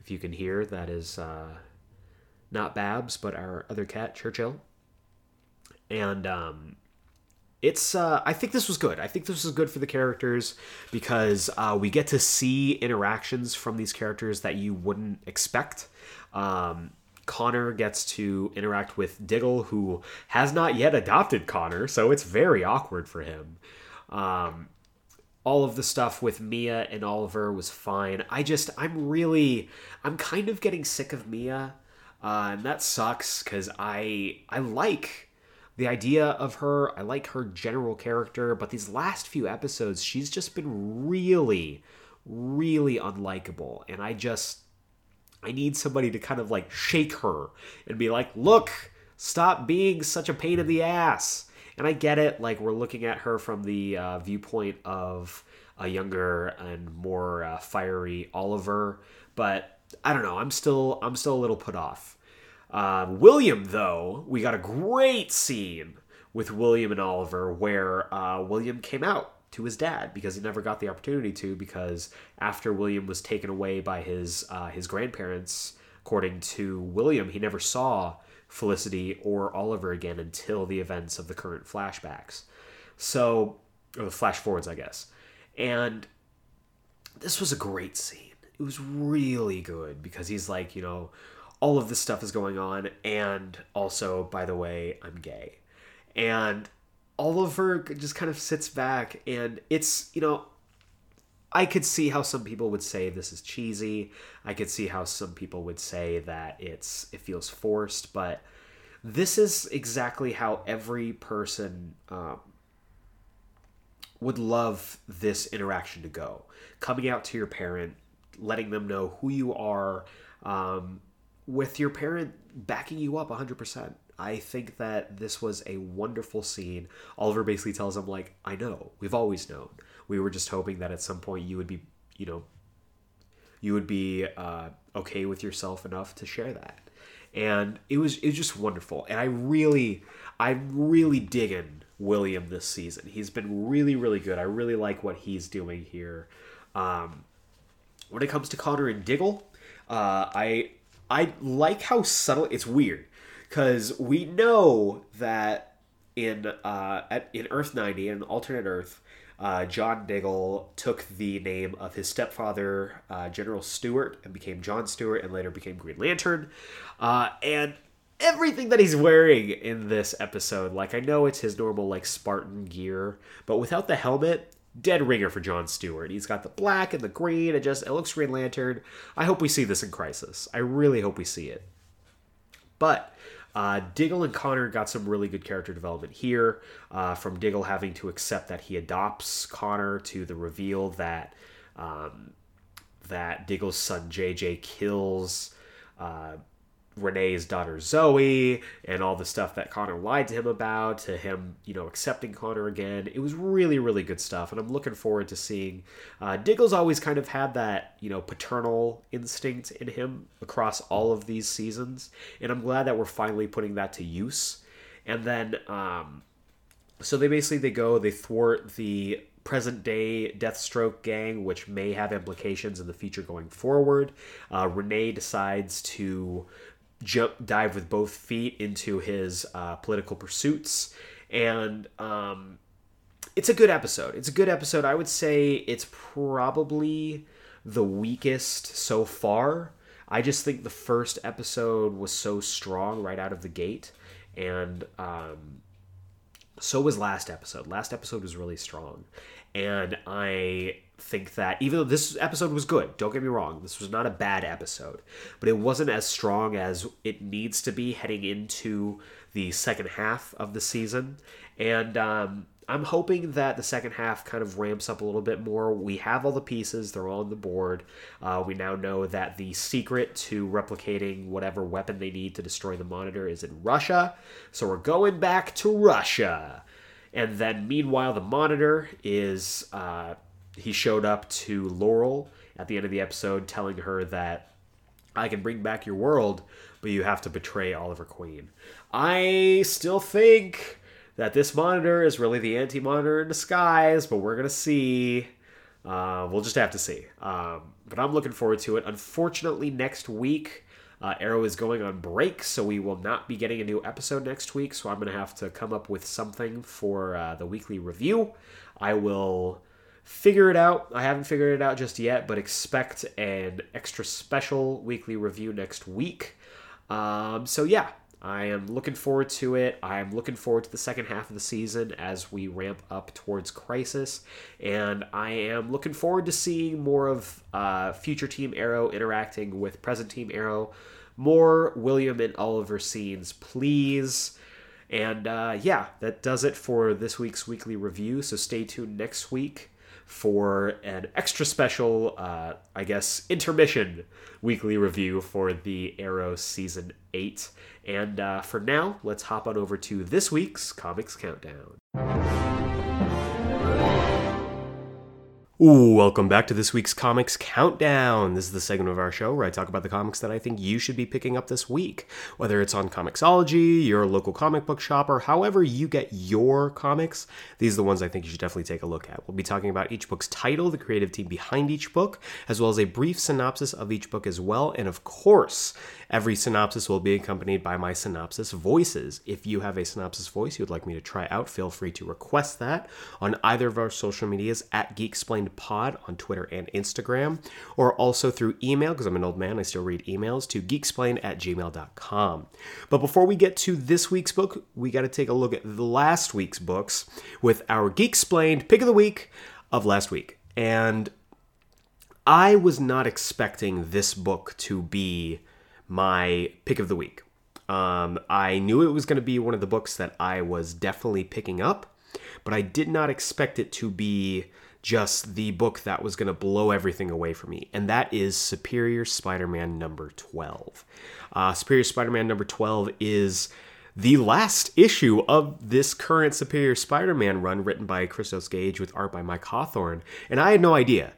If you can hear, that is... not Babs, but our other cat, Churchill. And I think this was good. I think this was good for the characters, because we get to see interactions from these characters that you wouldn't expect. Connor gets to interact with Diggle, who has not yet adopted Connor, so it's very awkward for him. All of the stuff with Mia and Oliver was fine. I'm kind of getting sick of Mia. And that sucks, because I like the idea of her. I like her general character, but these last few episodes, she's just been really, really unlikable. And I need somebody to kind of like shake her and be like, look, stop being such a pain in the ass. And I get it. Like, we're looking at her from the viewpoint of a younger and more fiery Oliver, but I don't know. I'm still a little put off. William, though, we got a great scene with William and Oliver where William came out to his dad, because he never got the opportunity to, because after William was taken away by his grandparents, according to William, he never saw Felicity or Oliver again until the events of the current flashbacks. So, or the flash forwards, I guess. And this was a great scene. It was really good, because he's like, you know, all of this stuff is going on, and also, by the way, I'm gay. And Oliver just kind of sits back, and it's, you know, I could see how some people would say this is cheesy. I could see how some people would say that it feels forced, but this is exactly how every person would love this interaction to go. Coming out to your parent, letting them know who you are, with your parent backing you up 100%. I think that this was a wonderful scene. Oliver basically tells him, like, I know, we've always known. We were just hoping that at some point you would be okay with yourself enough to share that. And it was just wonderful. And I'm really digging William this season. He's been really, really good. I really like what he's doing here. When it comes to Connor and Diggle, I like how subtle... It's weird, because we know that in Earth 90, in alternate Earth, John Diggle took the name of his stepfather, General Stewart, and became John Stewart, and later became Green Lantern. And everything that he's wearing in this episode, like, I know it's his normal, like, Spartan gear, but without the helmet... Dead ringer for John Stewart. He's got the black and the green. It looks Green Lantern. I hope we see this in Crisis. I really hope we see it. But Diggle and Connor got some really good character development here, from Diggle having to accept that he adopts Connor, to the reveal that that Diggle's son JJ kills Renee's daughter Zoe, and all the stuff that Connor lied to him about, to him, you know, accepting Connor again. It was really, really good stuff, and I'm looking forward to seeing. Diggle's always kind of had that, you know, paternal instinct in him across all of these seasons, and I'm glad that we're finally putting that to use. And then, so they thwart the present-day Deathstroke Gang, which may have implications in the future going forward. Renee decides to dive with both feet into his political pursuits, and it's a good episode. I would say it's probably the weakest so far. I just think the first episode was so strong right out of the gate, and so was last episode. Last episode was really strong. And I think that even though this episode was good, don't get me wrong, this was not a bad episode, but it wasn't as strong as it needs to be heading into the second half of the season. And I'm hoping that the second half kind of ramps up a little bit more. We have all the pieces. They're all on the board. We now know that the secret to replicating whatever weapon they need to destroy the monitor is in Russia. So we're going back to Russia. And then meanwhile, the monitor is... he showed up to Laurel at the end of the episode telling her that I can bring back your world, but you have to betray Oliver Queen. I still think that this monitor is really the anti-monitor in disguise, but we're going to see. We'll just have to see. But I'm looking forward to it. Unfortunately, next week, Arrow is going on break, so we will not be getting a new episode next week, so I'm going to have to come up with something for the weekly review. I will... figure it out. I haven't figured it out just yet, but expect an extra special weekly review next week. So yeah, I am looking forward to it. I am looking forward to the second half of the season as we ramp up towards Crisis. And I am looking forward to seeing more of future Team Arrow interacting with present Team Arrow. More William and Oliver scenes, please. And yeah, that does it for this week's weekly review. So stay tuned next week for an extra special, I guess, intermission weekly review for the Arrow Season 8. And for now, let's hop on over to this week's Comics Countdown. Welcome back to this week's Comics Countdown. This is the segment of our show where I talk about the comics that I think you should be picking up this week. Whether it's on Comixology, your local comic book shop, or however you get your comics, these are the ones I think you should definitely take a look at. We'll be talking about each book's title, the creative team behind each book, as well as a brief synopsis of each book as well. And of course, every synopsis will be accompanied by my synopsis voices. If you have a synopsis voice you would like me to try out, feel free to request that on either of our social medias at GeekSplained Pod on Twitter and Instagram, or also through email, because I'm an old man, I still read emails, to geeksplain@gmail.com. But before we get to this week's book, we got to take a look at the last week's books with our Geeksplained pick of the week of last week. And I was not expecting this book to be my pick of the week. I knew it was going to be one of the books that I was definitely picking up, but I did not expect it to be just the book that was going to blow everything away for me, and that is Superior Spider-Man number 12. Superior Spider-Man number 12 is the last issue of this current Superior Spider-Man run, written by Christos Gage with art by Mike Hawthorne, and I had no idea.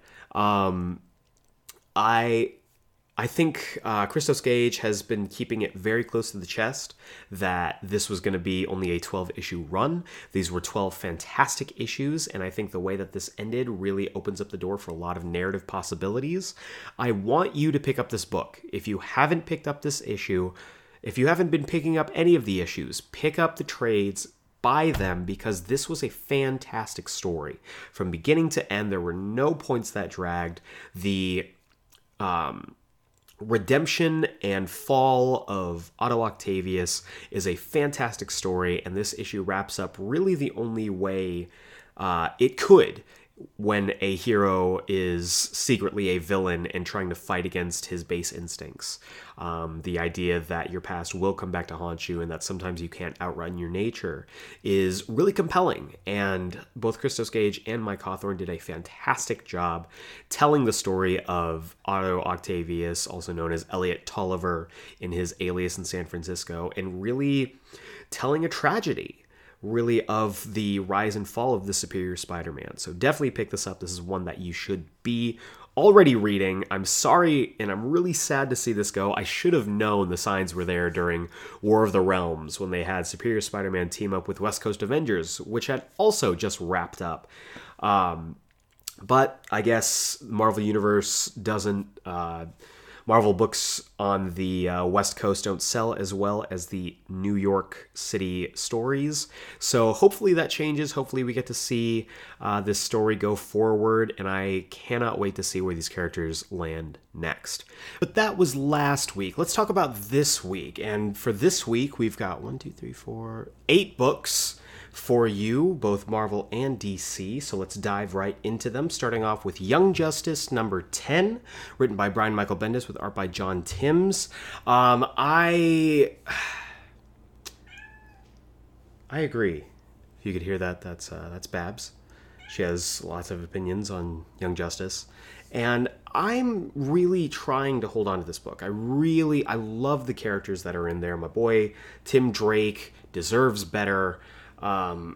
I think Christos Gage has been keeping it very close to the chest that this was going to be only a 12-issue run. These were 12 fantastic issues, and I think the way that this ended really opens up the door for a lot of narrative possibilities. I want you to pick up this book. If you haven't picked up this issue, if you haven't been picking up any of the issues, pick up the trades, buy them, because this was a fantastic story. From beginning to end, there were no points that dragged. The redemption and fall of Otto Octavius is a fantastic story, and this issue wraps up really the only way it could, when a hero is secretly a villain and trying to fight against his base instincts. The idea that your past will come back to haunt you and that sometimes you can't outrun your nature is really compelling. And both Christos Gage and Mike Hawthorne did a fantastic job telling the story of Otto Octavius, also known as Elliot Tolliver in his alias in San Francisco, and really telling a tragedy, really, of the rise and fall of the Superior Spider-Man. So definitely pick this up. This is one that you should be already reading. I'm sorry, and I'm really sad to see this go. I should have known the signs were there during War of the Realms, when they had Superior Spider-Man team up with West Coast Avengers, which had also just wrapped up. But I guess Marvel Universe doesn't... Marvel books on the West Coast don't sell as well as the New York City stories. So hopefully that changes. Hopefully we get to see this story go forward, and I cannot wait to see where these characters land next. But that was last week. Let's talk about this week. And for this week, we've got 8 books for you, both Marvel and DC, so let's dive right into them, starting off with Young Justice number 10, written by Brian Michael Bendis with art by John Timms. I agree. If you could hear that, that's Babs. She has lots of opinions on Young Justice. And I'm really trying to hold on to this book. I love the characters that are in there. My boy, Tim Drake, deserves better. I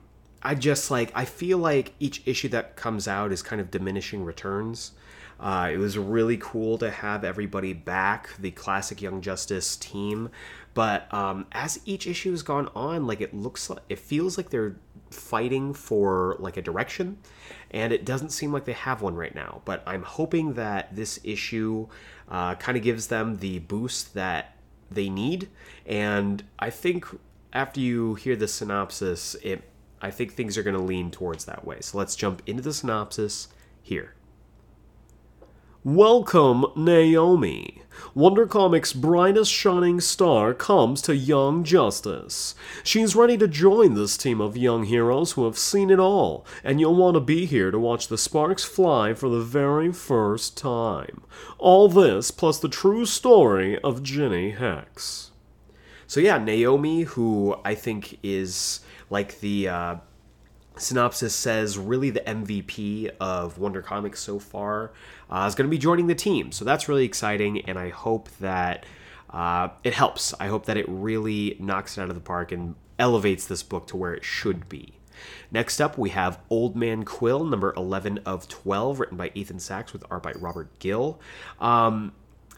feel like each issue that comes out is kind of diminishing returns. It was really cool to have everybody back, the classic Young Justice team. But as each issue has gone on, it feels like they're fighting for a direction, and it doesn't seem like they have one right now. But I'm hoping that this issue kind of gives them the boost that they need. And I think after you hear the synopsis, I think things are going to lean towards that way. So let's jump into the synopsis here. Welcome, Naomi. Wonder Comics' brightest shining star comes to Young Justice. She's ready to join this team of young heroes who have seen it all, and you'll want to be here to watch the sparks fly for the very first time. All this plus the true story of Jenny Hex. So yeah, Naomi, who I think is the... synopsis says really the MVP of Wonder Comics so far is going to be joining the team. So that's really exciting, and I hope that it helps. I hope that it really knocks it out of the park and elevates this book to where it should be. Next up, we have Old Man Quill, number 11 of 12, written by Ethan Sachs with art by Robert Gill.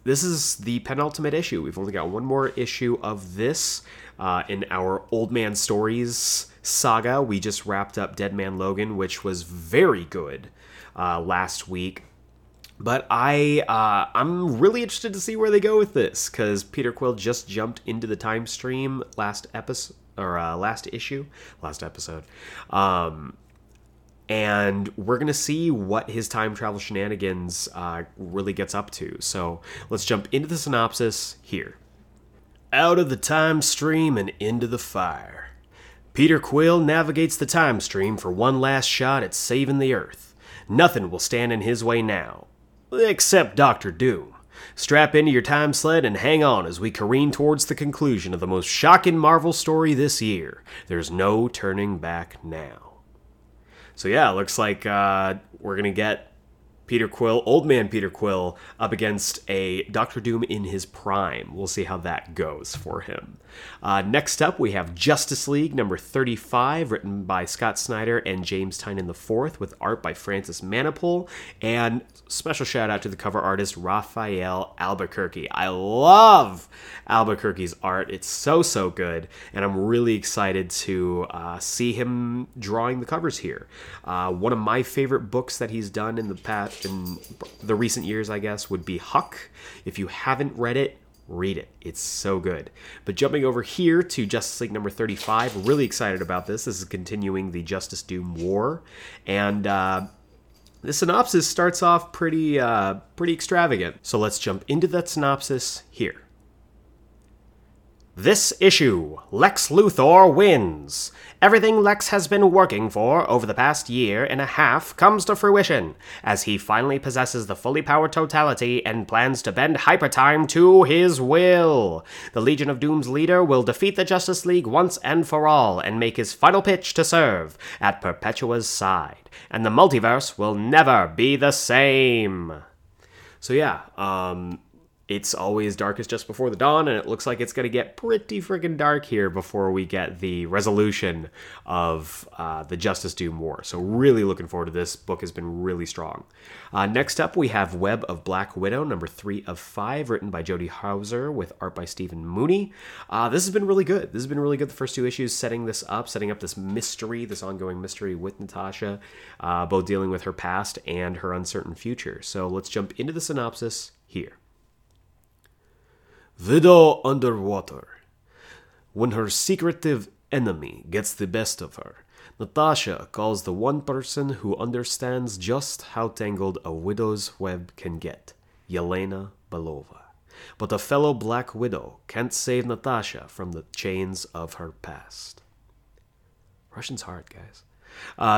This is the penultimate issue. We've only got one more issue of this in our Old Man Stories saga. We just wrapped up Dead Man Logan, which was very good last week, but I'm really interested to see where they go with this, because Peter Quill just jumped into the time stream last episode, and we're gonna see what his time travel shenanigans really gets up to. So let's jump into the synopsis here. Out of the time stream and into the fire, Peter Quill navigates the time stream for one last shot at saving the Earth. Nothing will stand in his way now, except Doctor Doom. Strap into your time sled and hang on as we careen towards the conclusion of the most shocking Marvel story this year. There's no turning back now. So yeah, looks like we're going to get Peter Quill, Old Man Peter Quill, up against a Doctor Doom in his prime. We'll see how that goes for him. Next up, we have Justice League number 35, written by Scott Snyder and James Tynion IV, with art by Francis Manapul, and special shout out to the cover artist Raphael Albuquerque. I love Albuquerque's art. It's so good, and I'm really excited to see him drawing the covers here. One of my favorite books that he's done in the recent years, I guess, would be Huck. If you haven't read it, read it. It's so good. But jumping over here to Justice League number 35, really excited about this. This is continuing the Justice Doom War. And the synopsis starts off pretty extravagant. So let's jump into that synopsis here. This issue, Lex Luthor wins. Everything Lex has been working for over the past year and a half comes to fruition, as he finally possesses the fully powered totality and plans to bend hypertime to his will. The Legion of Doom's leader will defeat the Justice League once and for all and make his final pitch to serve at Perpetua's side, and the multiverse will never be the same. So yeah, it's always darkest just before the dawn, and it looks like it's going to get pretty freaking dark here before we get the resolution of the Justice Doom War. So really looking forward to this. Book has been really strong. Next up, we have Web of Black Widow, number 3 of 5, written by Jody Hauser with art by Stephen Mooney. This has been really good. The first two issues setting up this mystery, this ongoing mystery with Natasha, both dealing with her past and her uncertain future. So let's jump into the synopsis here. Widow underwater. When her secretive enemy gets the best of her, Natasha calls the one person who understands just how tangled a widow's web can get, Yelena Belova. But a fellow Black Widow can't save Natasha from the chains of her past. Russian's hard, guys.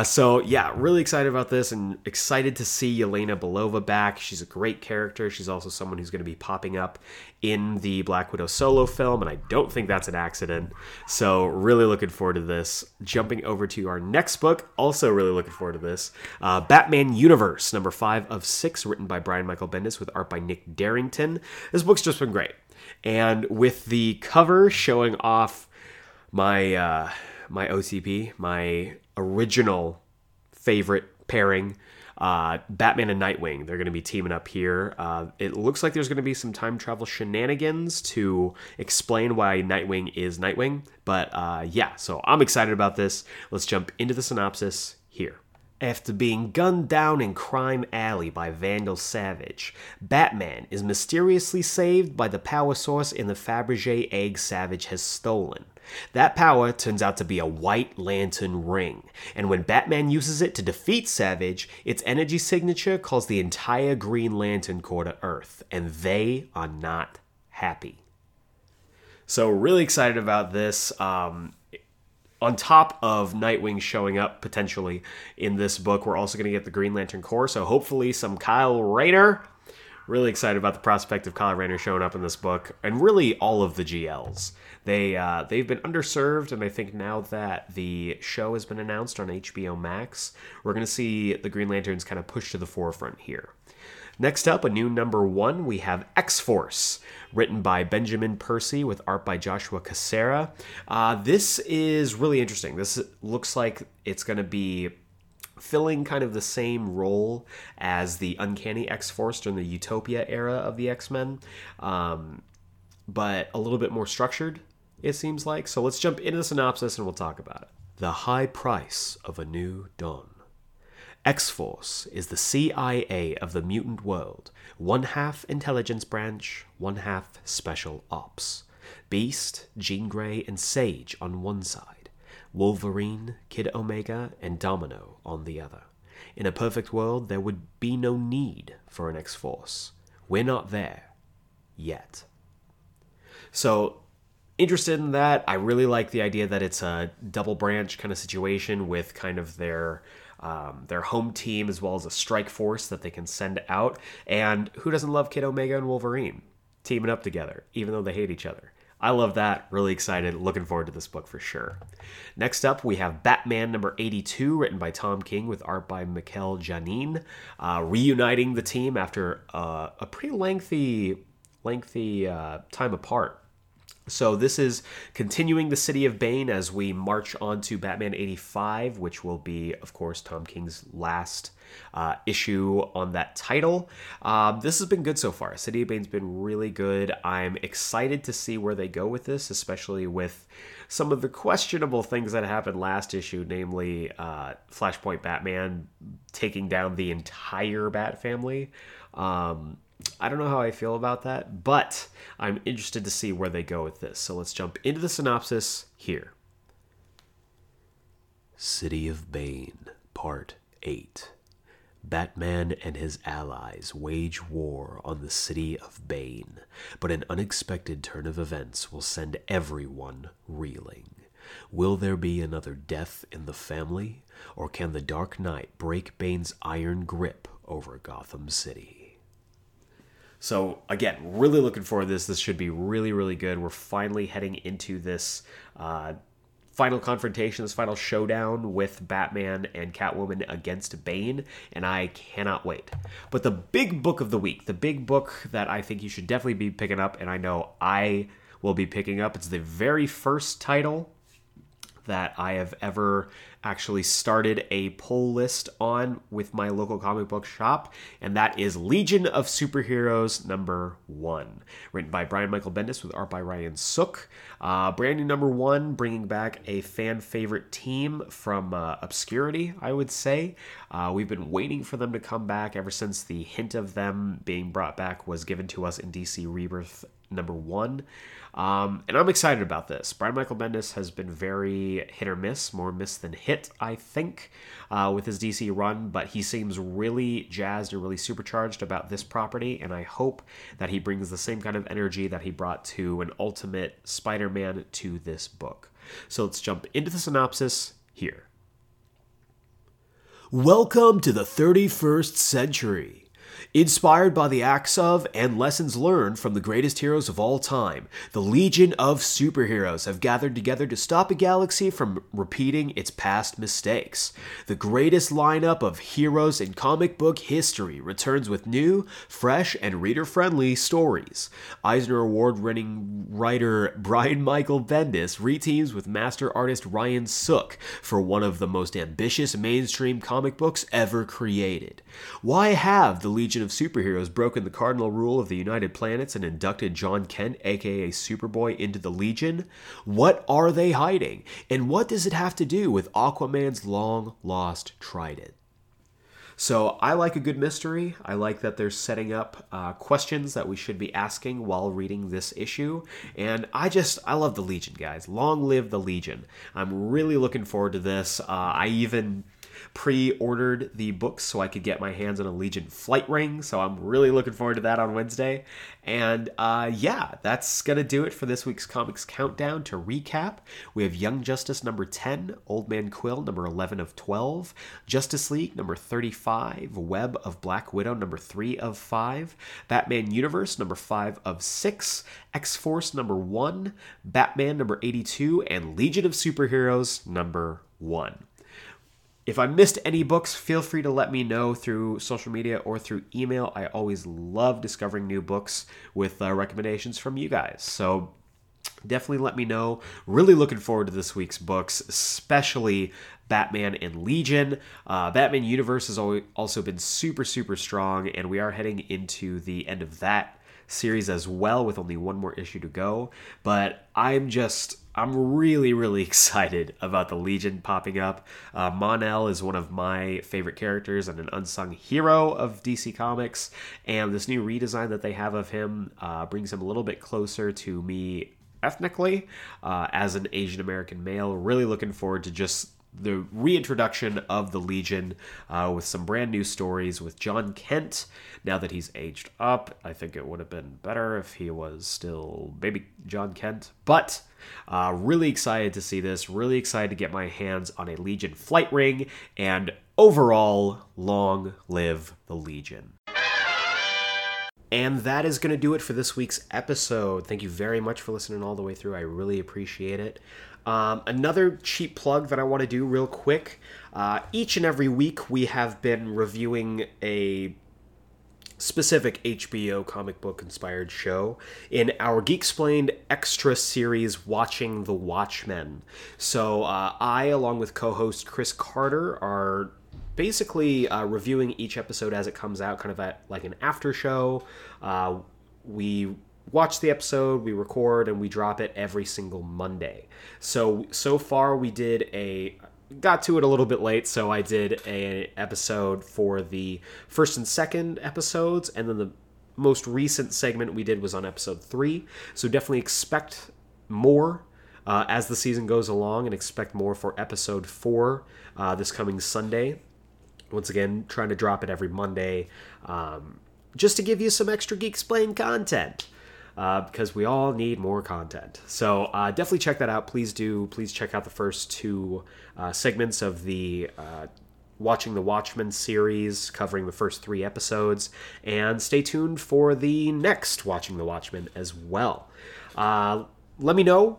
So yeah, really excited about this and excited to see Yelena Belova back. She's a great character. She's also someone who's going to be popping up in the Black Widow solo film, and I don't think that's an accident. So really looking forward to this. Jumping over to our next book, also really looking forward to this. Batman Universe, number 5 of 6, written by Brian Michael Bendis with art by Nick Darrington. This book's just been great. And with the cover showing off my my OCP, my original favorite pairing, Batman and Nightwing. They're going to be teaming up here. It looks like there's going to be some time travel shenanigans to explain why Nightwing is Nightwing. But yeah, so I'm excited about this. Let's jump into the synopsis here. After being gunned down in Crime Alley by Vandal Savage, Batman is mysteriously saved by the power source in the Fabergé egg Savage has stolen. That power turns out to be a White Lantern ring, and when Batman uses it to defeat Savage, its energy signature calls the entire Green Lantern Corps to Earth, and they are not happy. So really excited about this. On top of Nightwing showing up potentially in this book, we're also going to get the Green Lantern Corps, so hopefully some Kyle Rayner. Really excited about the prospect of Kyle Rayner showing up in this book, and really all of the GLs. They've been underserved, and I think now that the show has been announced on HBO Max, we're going to see the Green Lanterns kind of pushed to the forefront here. Next up, a new number 1, we have X-Force, written by Benjamin Percy with art by Joshua Cassera. This is really interesting. This looks like it's going to be filling kind of the same role as the Uncanny X-Force during the Utopia era of the X-Men, but a little bit more structured, it seems like. So let's jump into the synopsis and we'll talk about it. The High Price of a New Dawn. X-Force is the CIA of the mutant world, 1/2 intelligence branch, 1/2 special ops. Beast, Jean Grey, and Sage on one side, Wolverine, Kid Omega, and Domino on the other. In a perfect world, there would be no need for an X-Force. We're not there. Yet. So, interested in that. I really like the idea that it's a double branch kind of situation with kind of their home team as well as a strike force that they can send out. And who doesn't love Kid Omega and Wolverine teaming up together, even though they hate each other? I love that. Really excited. Looking forward to this book for sure. Next up, we have Batman number 82, written by Tom King with art by Mikel Janin, reuniting the team after a pretty lengthy time apart. So this is continuing the City of Bane as we march on to Batman 85, which will be, of course, Tom King's last issue on that title. This has been good so far. City of Bane's been really good. I'm excited to see where they go with this, especially with some of the questionable things that happened last issue, namely Flashpoint Batman taking down the entire Bat family. I don't know how I feel about that, but I'm interested to see where they go with this. So let's jump into the synopsis here. City of Bane, Part 8. Batman and his allies wage war on the City of Bane, but an unexpected turn of events will send everyone reeling. Will there be another death in the family, or can the Dark Knight break Bane's iron grip over Gotham City? So, again, really looking forward to this. This should be really, really good. We're finally heading into this final confrontation, this final showdown with Batman and Catwoman against Bane, and I cannot wait. But the big book of the week, the big book that I think you should definitely be picking up, and I know I will be picking up, it's the very first title that I have ever actually started a poll list on with my local comic book shop, and that is Legion of Superheroes number 1, written by Brian Michael Bendis with art by Ryan Sook. Brand new number 1, bringing back a fan favorite team from obscurity, I would say. We've been waiting for them to come back ever since the hint of them being brought back was given to us in DC Rebirth number 1. And I'm excited about this. Brian Michael Bendis has been very hit or miss, more miss than hit, I think, with his DC run, but he seems really jazzed and really supercharged about this property, and I hope that he brings the same kind of energy that he brought to an Ultimate Spider-Man to this book. So let's jump into the synopsis here. Welcome to the 31st century. Inspired by the acts of and lessons learned from the greatest heroes of all time, the Legion of Superheroes have gathered together to stop a galaxy from repeating its past mistakes. The greatest lineup of heroes in comic book history returns with new, fresh, and reader-friendly stories. Eisner Award-winning writer Brian Michael Bendis reteams with master artist Ryan Sook for one of the most ambitious mainstream comic books ever created. Why have the Legion of Superheroes broken the cardinal rule of the United Planets and inducted John Kent, aka Superboy, into the Legion? What are they hiding? And what does it have to do with Aquaman's long-lost trident? So I like a good mystery. I like that they're setting up questions that we should be asking while reading this issue. And I love the Legion, guys. Long live the Legion. I'm really looking forward to this. I even pre-ordered the books so I could get my hands on a Legion flight ring, so I'm really looking forward to that on Wednesday. And that's gonna do it for this week's Comics Countdown. To recap, we have Young Justice number 10, Old Man Quill number 11 of 12, Justice League number 35, Web of Black Widow number 3 of 5, Batman Universe number 5 of 6, X-Force number 1, Batman number 82, and Legion of Superheroes number 1. If I missed any books, feel free to let me know through social media or through email. I always love discovering new books with recommendations from you guys. So definitely let me know. Really looking forward to this week's books, especially Batman and Legion. Batman Universe has also been super, super strong, and we are heading into the end of that series as well with only one more issue to go. But I'm really, really excited about the Legion popping up. Mon-El is one of my favorite characters and an unsung hero of DC Comics. And this new redesign that they have of him brings him a little bit closer to me ethnically as an Asian American male. Really looking forward to just the reintroduction of the Legion with some brand new stories with John Kent. Now that he's aged up, I think it would have been better if he was still baby John Kent. But really excited to see this. Really excited to get my hands on a Legion flight ring. And overall, long live the Legion. And that is going to do it for this week's episode. Thank you very much for listening all the way through. I really appreciate it. Another cheap plug that I want to do real quick. Each and every week we have been reviewing a specific HBO comic book inspired show in our Geeksplained extra series, Watching the Watchmen. So I, along with co-host Chris Carter, are basically reviewing each episode as it comes out, kind of at like an after show. We watch the episode, we record, and we drop it every single Monday. So far we got to it a little bit late, so I did an episode for the first and second episodes, and then the most recent segment we did was on episode 3. So definitely expect more as the season goes along, and expect more for episode 4 this coming Sunday. Once again, trying to drop it every Monday, just to give you some extra Geeksplain content. Because we all need more content. So definitely check that out. Please check out the first two segments of the Watching the Watchmen series, covering the first 3 episodes. And stay tuned for the next Watching the Watchmen as well. Let me know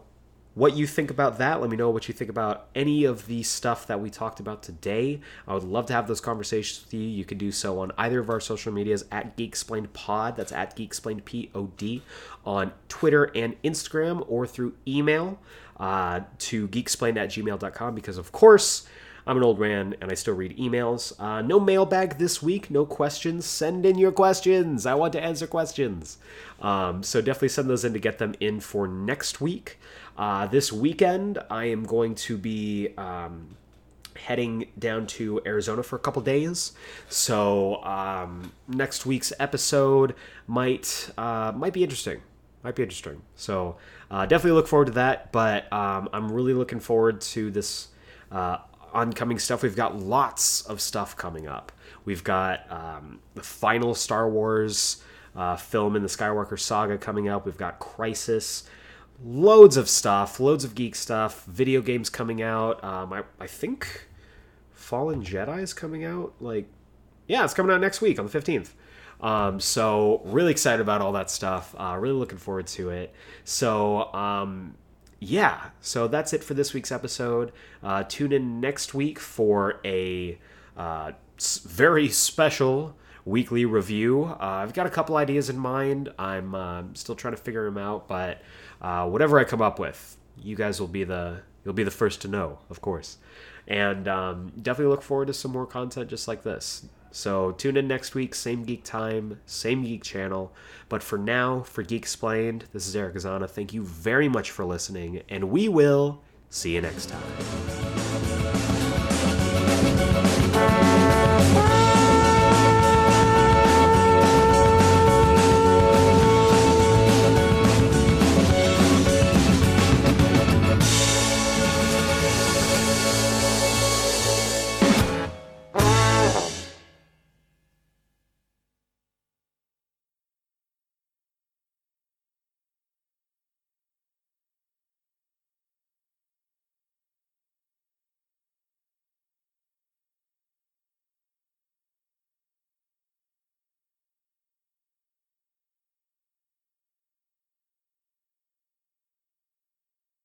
what you think about that. Let me know what you think about any of the stuff that we talked about today. I would love to have those conversations with you. You can do so on either of our social medias, at GeekSplainedPod, that's at GeekSplainedPod, on Twitter and Instagram, or through email to geeksplained@gmail.com, because, of course, I'm an old man, and I still read emails. No mailbag this week, no questions. Send in your questions. I want to answer questions. So definitely send those in to get them in for next week. This weekend, I am going to be heading down to Arizona for a couple days. So next week's episode might be interesting. So definitely look forward to that. But I'm really looking forward to this oncoming stuff. We've got lots of stuff coming up. We've got the final Star Wars film in the Skywalker saga coming up. We've got Crisis, loads of stuff, loads of geek stuff, video games coming out. I think Fallen Jedi is coming out. Yeah, it's coming out next week on the 15th. So really excited about all that stuff. Really looking forward to it. So, yeah, so that's it for this week's episode. Tune in next week for a very special weekly review. I've got a couple ideas in mind. I'm still trying to figure them out, but whatever I come up with, you guys will be the first to know, of course. And definitely look forward to some more content just like this. So tune in next week, same geek time, same geek channel. But for now, for Geek Explained, this is Eric Azana. Thank you very much for listening, and we will see you next time.